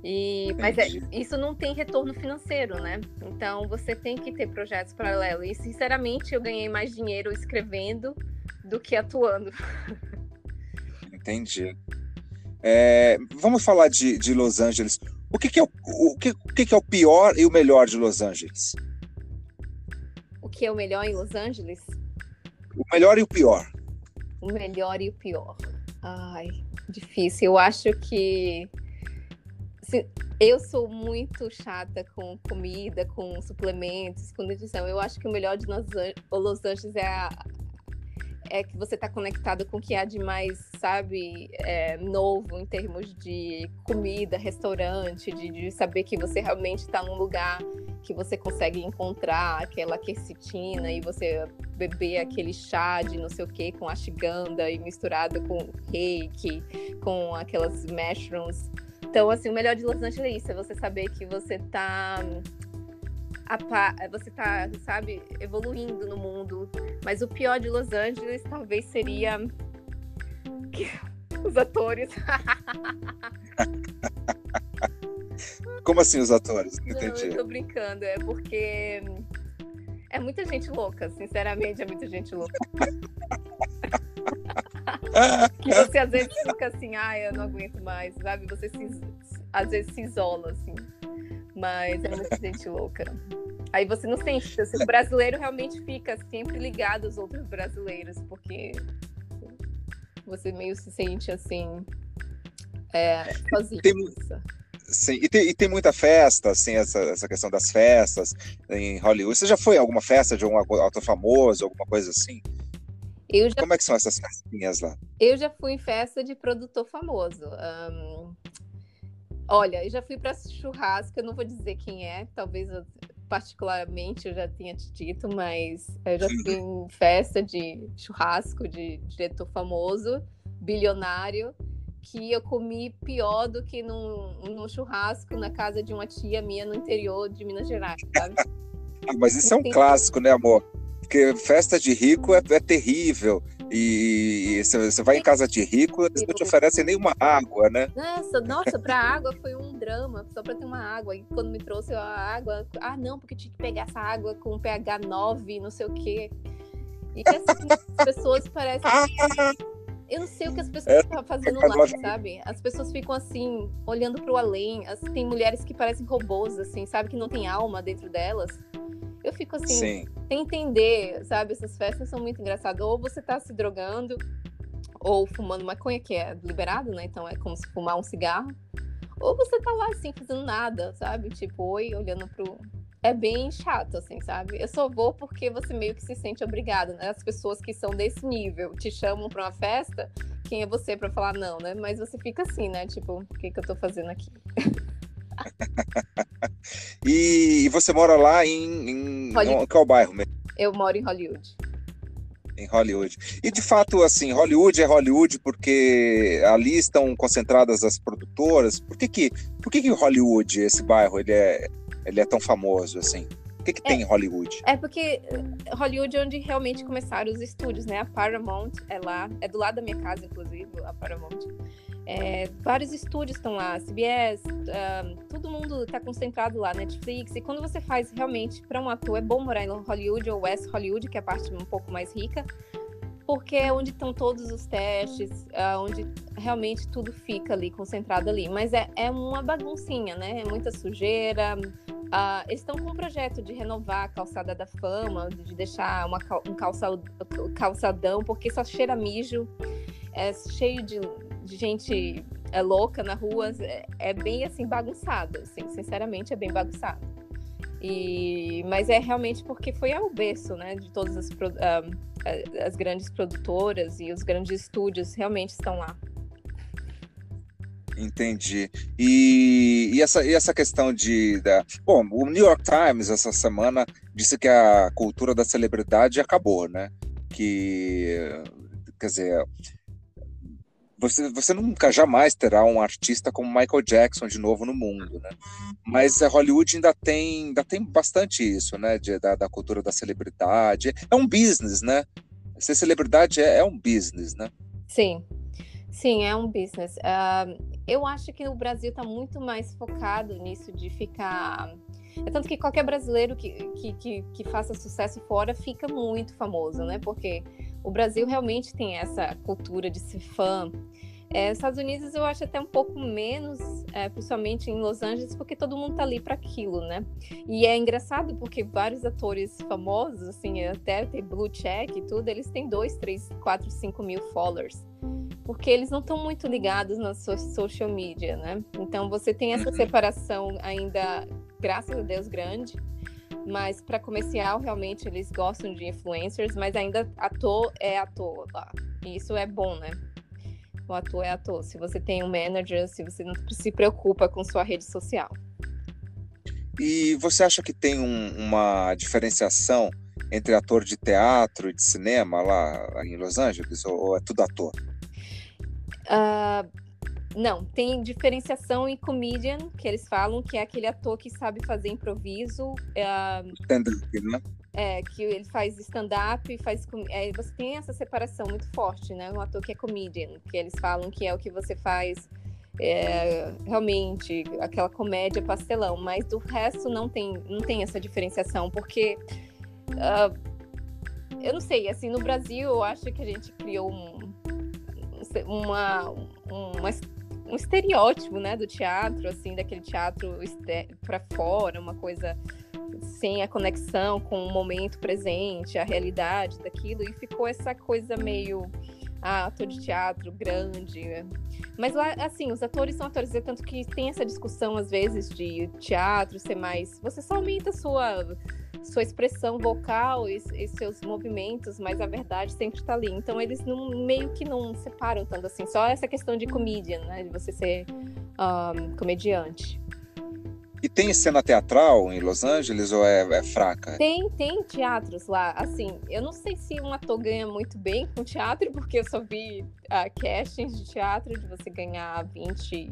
E, mas é, isso não tem retorno financeiro, né? Então você tem que ter projetos paralelos. E sinceramente eu ganhei mais dinheiro escrevendo do que atuando. Entendi. É, vamos falar de, de Los Angeles. O que que é o, o, que, o que que é o pior e o melhor de Los Angeles? O que é o melhor em Los Angeles? O melhor e o pior. O melhor e o pior. Ai, difícil. Eu acho que... eu sou muito chata com comida, com suplementos, com nutrição. Eu acho que o melhor de Los Angeles é, a... é que você está conectado com o que há de mais, sabe, é, novo em termos de comida, restaurante, de, de saber que você realmente está num lugar que você consegue encontrar aquela quercetina e você beber aquele chá de não sei o que com ashwagandha e misturado com reiki, com aquelas mushrooms. Então, assim, o melhor de Los Angeles é isso, é você saber que você tá, você tá, sabe, evoluindo no mundo. Mas o pior de Los Angeles talvez seria os atores. Como assim os atores? Não entendi. Não, eu tô brincando, é porque é muita gente louca, sinceramente, é muita gente louca. Que você às vezes fica assim, ah, eu não aguento mais, sabe? Você se, às vezes se isola, assim. Mas é muita gente louca. Aí você não sente, o brasileiro realmente fica sempre ligado aos outros brasileiros, porque você meio se sente assim, é, sozinho. Tem... Sim, e tem, e tem muita festa, assim, essa, essa questão das festas em Hollywood. Você já foi a alguma festa de algum ator famoso, alguma coisa assim? Eu já... Como é que são essas festinhas lá? Eu já fui em festa de produtor famoso. Um... Olha, eu já fui para churrasco, eu não vou dizer quem é, talvez eu, particularmente eu já tenha te dito, mas eu já fui em festa de churrasco de diretor famoso, bilionário, que eu comi pior do que num, num churrasco na casa de uma tia minha no interior de Minas Gerais, sabe? Ah, mas isso é um clássico, né, amor? Porque festa de rico é, é terrível. E você vai em casa de rico, eles não te oferecem nenhuma água, né? Nossa, nossa, pra água foi um drama, só pra ter uma água. E quando me trouxe a água, ah, não, porque tinha que pegar essa água com pH nove, não sei o quê. E que assim, as pessoas parecem... Eu não sei o que as pessoas estão fazendo lá, sabe? As pessoas ficam assim, olhando pro além. Tem mulheres que parecem robôs, assim, sabe? Que não tem alma dentro delas. Eu fico assim, Sim. sem entender, sabe? Essas festas são muito engraçadas. Ou você tá se drogando, ou fumando maconha, que é liberado, né? Então é como se fumar um cigarro. Ou você tá lá, assim, fazendo nada, sabe? Tipo, oi, olhando pro... É bem chato, assim, sabe? Eu só vou porque você meio que se sente obrigado, né? As pessoas que são desse nível te chamam pra uma festa, quem é você pra falar não, né? Mas você fica assim, né? Tipo, o que que eu tô fazendo aqui? E você mora lá em... em qual bairro mesmo? Eu moro em Hollywood. Em Hollywood. E de fato, assim, Hollywood é Hollywood porque ali estão concentradas as produtoras. Por que que, por que, que Hollywood, esse bairro, ele é, ele é tão famoso, assim? O que que é, tem em Hollywood? É porque Hollywood é onde realmente começaram os estúdios, né? A Paramount é lá, é do lado da minha casa, inclusive, a Paramount. É, vários estúdios estão lá, C B S, um, todo mundo está concentrado lá, Netflix. E quando você faz realmente para um ator, é bom morar em Hollywood ou West Hollywood, que é a parte um pouco mais rica, porque é onde estão todos os testes, é onde realmente tudo fica ali, concentrado ali. Mas é, é uma baguncinha, né? É muita sujeira. Uh, eles estão com um projeto de renovar a calçada da fama, de deixar uma, um calçado, calçadão, porque só cheira mijo, é cheio de... de gente é, louca na rua, é, é bem assim bagunçado, assim, sinceramente é bem bagunçado. E, mas é realmente porque foi ao berço, né, de todas as, um, as grandes produtoras e os grandes estúdios realmente estão lá. Entendi. E, e, essa, e essa questão de... Da... Bom, o New York Times essa semana disse que a cultura da celebridade acabou, né? Que... Quer dizer... Você, você nunca, jamais terá um artista como Michael Jackson de novo no mundo, né? Mas a Hollywood ainda tem, ainda tem bastante isso, né? De, da, da cultura da celebridade. É um business, né? Ser celebridade é, é um business, né? Sim, sim, é um business. Uh, eu acho que o Brasil está muito mais focado nisso de ficar... É tanto que qualquer brasileiro que, que, que, que faça sucesso fora fica muito famoso, né? Porque... O Brasil realmente tem essa cultura de ser fã. É, Estados Unidos eu acho até um pouco menos, é, principalmente em Los Angeles, porque todo mundo tá ali para aquilo, né? E é engraçado porque vários atores famosos, assim, até tem blue check e tudo, eles têm dois, três, quatro, cinco mil followers, porque eles não estão muito ligados na so- social media, né? Então você tem essa separação ainda, graças a Deus, grande. Mas para comercial, realmente, eles gostam de influencers, mas ainda ator é ator lá. E isso é bom, né? O ator é ator. Se você tem um manager, se você não se preocupa com sua rede social. E você acha que tem um, uma diferenciação entre ator de teatro e de cinema lá em Los Angeles? Ou, ou é tudo ator? Uh... Não, tem diferenciação em comedian, que eles falam, que é aquele ator que sabe fazer improviso. É, stand-up, né? É, que ele faz stand-up, faz... É, você tem essa separação muito forte, né? Um ator que é comedian, que eles falam que é o que você faz é, realmente, aquela comédia pastelão. Mas do resto não tem, não tem essa diferenciação, porque... Uh, eu não sei, assim, no Brasil eu acho que a gente criou um... uma... uma um estereótipo, né, do teatro, assim, daquele teatro este- para fora, uma coisa sem a conexão com o momento presente, a realidade daquilo, e ficou essa coisa meio, ah, ator de teatro grande, né? Mas lá, assim, os atores são atores, é tanto que tem essa discussão, às vezes, de teatro ser mais, você só aumenta a sua, sua expressão vocal e, e seus movimentos, mas a verdade sempre está ali. Então eles não, meio que não separam tanto assim, só essa questão de comedian, né, de você ser um, comediante. E tem cena teatral em Los Angeles ou é, é fraca? Tem, tem teatros lá, assim, eu não sei se um ator ganha muito bem com teatro, porque eu só vi uh, castings de teatro de você ganhar vinte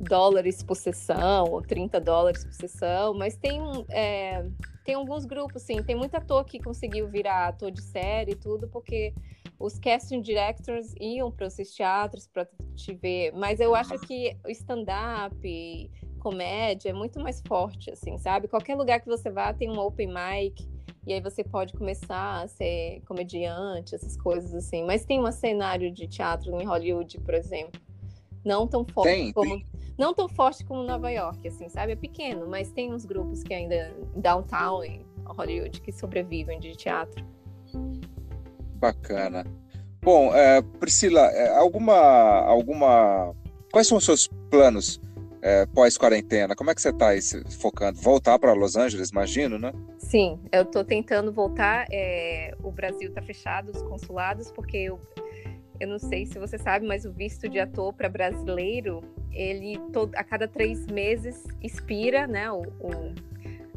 dólares por sessão ou trinta dólares por sessão, mas tem é, tem alguns grupos, sim, tem muito ator que conseguiu virar ator de série e tudo, porque os casting directors iam para esses teatros para te ver, mas eu acho que o stand-up, comédia é muito mais forte, assim, sabe? Qualquer lugar que você vá tem um open mic e aí você pode começar a ser comediante, essas coisas assim, mas tem um cenário de teatro em Hollywood, por exemplo, não tão forte tem, como tem. Não tão forte como Nova York, assim, sabe? É pequeno, mas tem uns grupos que ainda downtown em Hollywood que sobrevivem de teatro. Bacana. Bom, é, Priscila, alguma, alguma... quais são os seus planos é, pós-quarentena? Como é que você está aí se focando? Voltar para Los Angeles, imagino, né? Sim, eu estou tentando voltar. É, o Brasil está fechado, os consulados, porque eu, eu não sei se você sabe, mas o visto de ator para brasileiro, ele todo, a cada três meses expira, né, o... o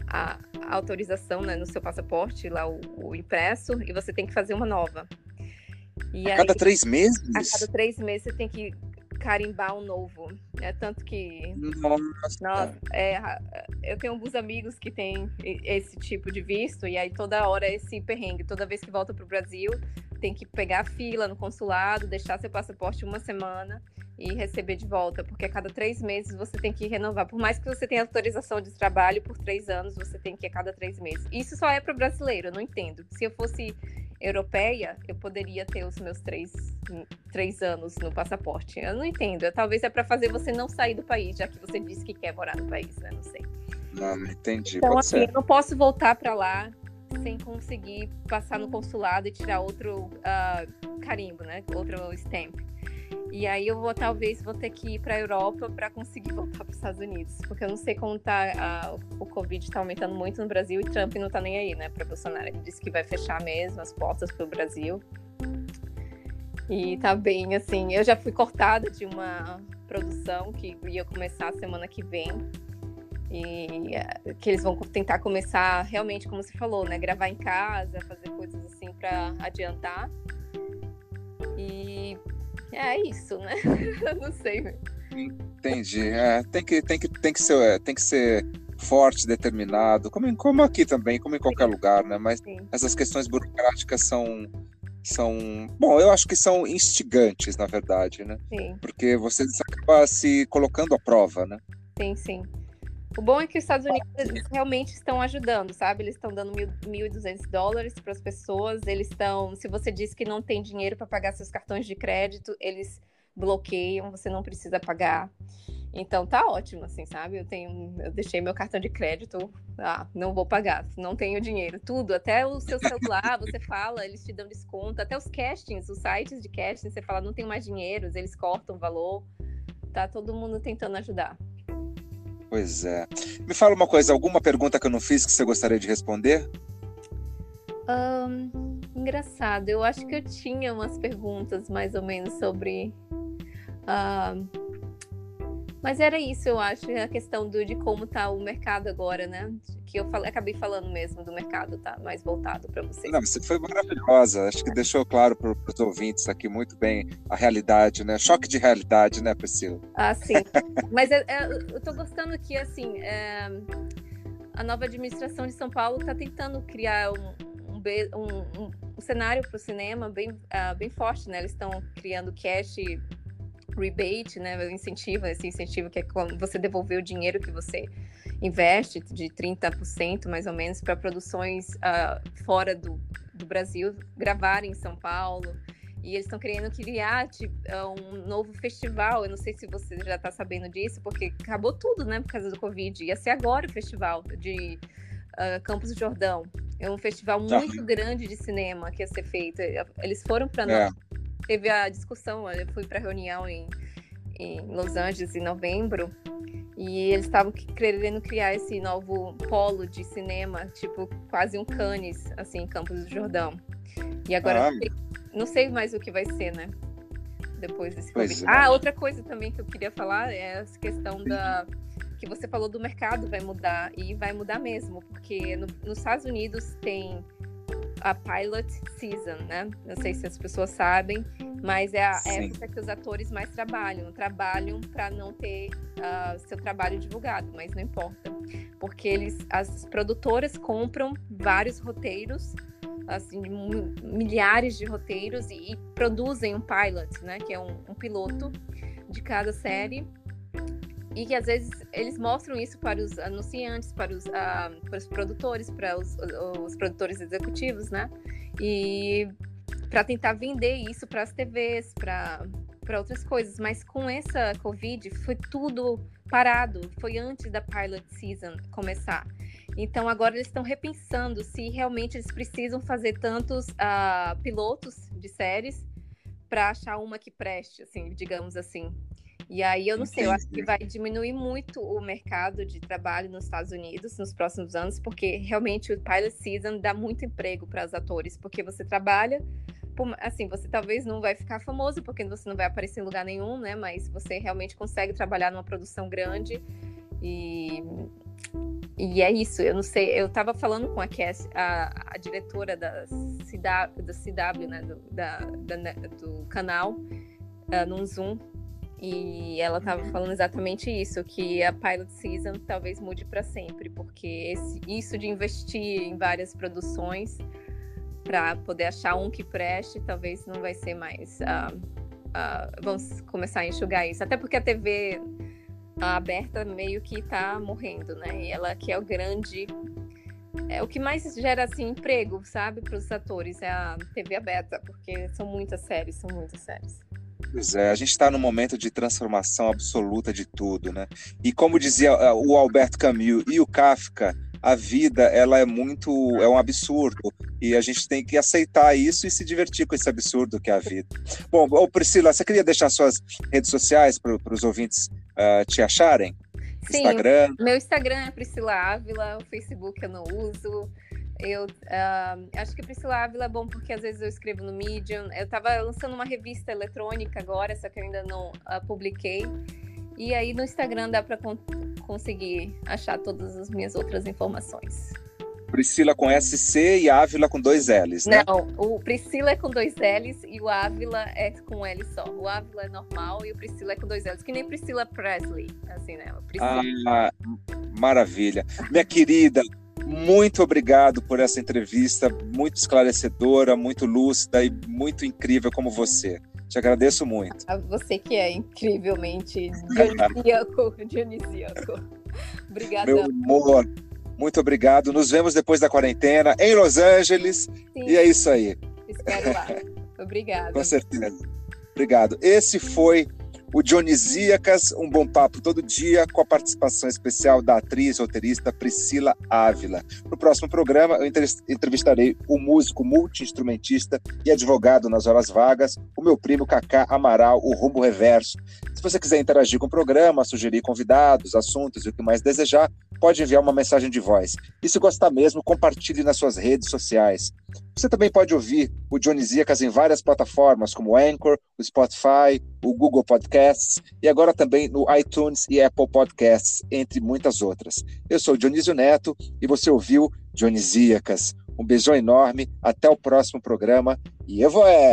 a autorização, né, no seu passaporte, lá o, o impresso, e você tem que fazer uma nova. E a aí, cada três meses? A cada três meses você tem que carimbar um novo. É tanto que... Nossa! Nossa é, eu tenho alguns amigos que têm esse tipo de visto, e aí toda hora é esse perrengue. Toda vez que volta pro Brasil, tem que pegar a fila no consulado, deixar seu passaporte uma semana e receber de volta, porque a cada três meses você tem que renovar. Por mais que você tenha autorização de trabalho por três anos, você tem que ir a cada três meses. Isso só é para brasileiro, eu não entendo. Se eu fosse europeia, eu poderia ter os meus três, três anos no passaporte. Eu não entendo. Talvez é para fazer você não sair do país, já que você disse que quer morar no país, né? Não sei. Não, não entendi. Então, assim, eu não posso voltar para lá sem conseguir passar no consulado e tirar outro uh, carimbo, né? Outro stamp. E aí eu vou, talvez, vou ter que ir para a Europa para conseguir voltar para os Estados Unidos, porque eu não sei como tá, a, o Covid está aumentando muito no Brasil e Trump não está nem aí, né, para Bolsonaro. Ele disse que vai fechar mesmo as portas para o Brasil. E tá bem, assim, eu já fui cortada de uma produção que ia começar a semana que vem, e que eles vão tentar começar realmente, como você falou, né, gravar em casa, fazer coisas assim para adiantar. E... é isso, né? Não sei. Entendi. É, tem, que, tem, que, tem, que ser, tem que ser forte, determinado, como, como aqui também, como em qualquer lugar, né? Mas sim, essas questões burocráticas são, são... bom, eu acho que são instigantes, na verdade, né? Sim. Porque você acaba se colocando à prova, né? Sim, sim. O bom é que os Estados Unidos eles realmente estão ajudando, sabe? Eles estão dando mil e duzentos dólares para as pessoas, eles estão... se você diz que não tem dinheiro para pagar seus cartões de crédito, eles bloqueiam, você não precisa pagar. Então tá ótimo, assim, sabe? Eu tenho, eu deixei meu cartão de crédito, ah, não vou pagar, não tenho dinheiro, tudo, até o seu celular, você fala, eles te dão desconto, até os castings, os sites de casting, você fala, não tenho mais dinheiro, eles cortam o valor, tá todo mundo tentando ajudar. Pois é. Me fala uma coisa, alguma pergunta que eu não fiz que você gostaria de responder? Um, engraçado, eu acho que eu tinha umas perguntas mais ou menos sobre... Uh, mas era isso, eu acho, a questão do, de como tá o mercado agora, né? Que eu falei, acabei falando mesmo do mercado, tá? Mais voltado para vocês. Não, você foi maravilhosa, acho que deixou claro para os ouvintes aqui muito bem a realidade, né? Choque de realidade, né, Priscila? Ah, sim. Mas é, é, eu tô gostando que, assim, é, a nova administração de São Paulo tá tentando criar um, um, um, um, um cenário para o cinema bem, uh, bem forte, né? Eles estão criando cash... rebate, né, incentivo, esse incentivo que é quando você devolver o dinheiro que você investe, de trinta por cento mais ou menos, para produções uh, fora do, do Brasil gravarem em São Paulo. E eles estão querendo criar tipo, um novo festival, eu não sei se você já está sabendo disso, porque acabou tudo, né, por causa do Covid. Ia ser agora o festival de uh, Campos do Jordão, é um festival muito ah. grande de cinema que ia ser feito, eles foram para é. nós. Teve a discussão, eu fui para a reunião em, em Los Angeles em novembro e eles estavam querendo criar esse novo polo de cinema, tipo quase um Cannes, assim, em Campos do Jordão. E agora ah, não, sei, não sei mais o que vai ser, né? Depois desse convite. É. Ah, outra coisa também que eu queria falar é essa questão da... que você falou do mercado vai mudar, e vai mudar mesmo, porque no, nos Estados Unidos tem... a pilot season, né? Não sei se as pessoas sabem, mas é a Sim. época que os atores mais trabalham. Trabalham para não ter uh, seu trabalho divulgado, mas não importa. Porque eles, as produtoras compram vários roteiros, assim, milhares de roteiros, e, e produzem um pilot, né? Que é um, um piloto de cada série. E que às vezes eles mostram isso para os anunciantes, para os, uh, para os produtores, para os, os produtores executivos, né? E para tentar vender isso para as T Vs, para, para outras coisas. Mas com essa Covid foi tudo parado, foi antes da pilot season começar. Então agora eles estão repensando se realmente eles precisam fazer tantos uh, pilotos de séries, para achar uma que preste, assim, digamos assim. E aí, eu não sei, eu acho que vai diminuir muito o mercado de trabalho nos Estados Unidos nos próximos anos, porque realmente o pilot season dá muito emprego para os atores, porque você trabalha, assim, você talvez não vai ficar famoso, porque você não vai aparecer em lugar nenhum, né? Mas você realmente consegue trabalhar numa produção grande e... E é isso, eu não sei, eu tava falando com a Cass, a, a diretora da C W, da C W, né, do, da, da, do canal, uh, num Zoom, e ela tava falando exatamente isso, que a pilot season talvez mude para sempre, porque esse, isso de investir em várias produções para poder achar um que preste, talvez não vai ser mais, uh, uh, vamos começar a enxugar isso, até porque a T V... A aberta meio que tá morrendo, né? E ela que é o grande... É o que mais gera, assim, emprego, sabe? Para os atores, é a T V aberta, porque são muitas séries, são muitas séries. Pois é, a gente está num momento de transformação absoluta de tudo, né? E como dizia o Alberto Camil e o Kafka, a vida, ela é muito... É um absurdo. E a gente tem que aceitar isso e se divertir com esse absurdo que é a vida. Bom, Priscila, você queria deixar suas redes sociais para os ouvintes... Uh, te acharem? Sim, Instagram. Meu Instagram é Priscila Ávila, o Facebook eu não uso. Eu uh, acho que Priscila Ávila é bom porque às vezes eu escrevo no Medium. Eu estava lançando uma revista eletrônica agora, só que eu ainda não uh, publiquei. E aí no Instagram dá para con- conseguir achar todas as minhas outras informações. Priscila com S C e Ávila com dois L's, né? Não, o Priscila é com dois L's e o Ávila é com L só. O Ávila é normal e o Priscila é com dois L's, que nem Priscila Presley, assim, né? Priscila... Ah, maravilha. Minha querida, muito obrigado por essa entrevista, muito esclarecedora, muito lúcida e muito incrível como você. Te agradeço muito. A você que é incrivelmente dionisíaco, dionisíaco. Obrigada. Meu amor. Muito obrigado. Nos vemos depois da quarentena em Los Angeles. Sim. E é isso aí. Espero lá. Obrigado. Com certeza. Obrigado. Esse foi o Dionisíacas, um bom papo todo dia, com a participação especial da atriz e roteirista Priscila Ávila. No próximo programa, eu entrevistarei o músico multi-instrumentista e advogado nas horas vagas, o meu primo Kaká Amaral, o Rumbo Reverso. Se você quiser interagir com o programa, sugerir convidados, assuntos e o que mais desejar, pode enviar uma mensagem de voz. E se gostar mesmo, compartilhe nas suas redes sociais. Você também pode ouvir o Dionisíacas em várias plataformas, como o Anchor, o Spotify, o Google Podcasts e agora também no iTunes e Apple Podcasts, entre muitas outras. Eu sou o Dionísio Neto e você ouviu Dionisíacas. Um beijão enorme, até o próximo programa e eu vou é...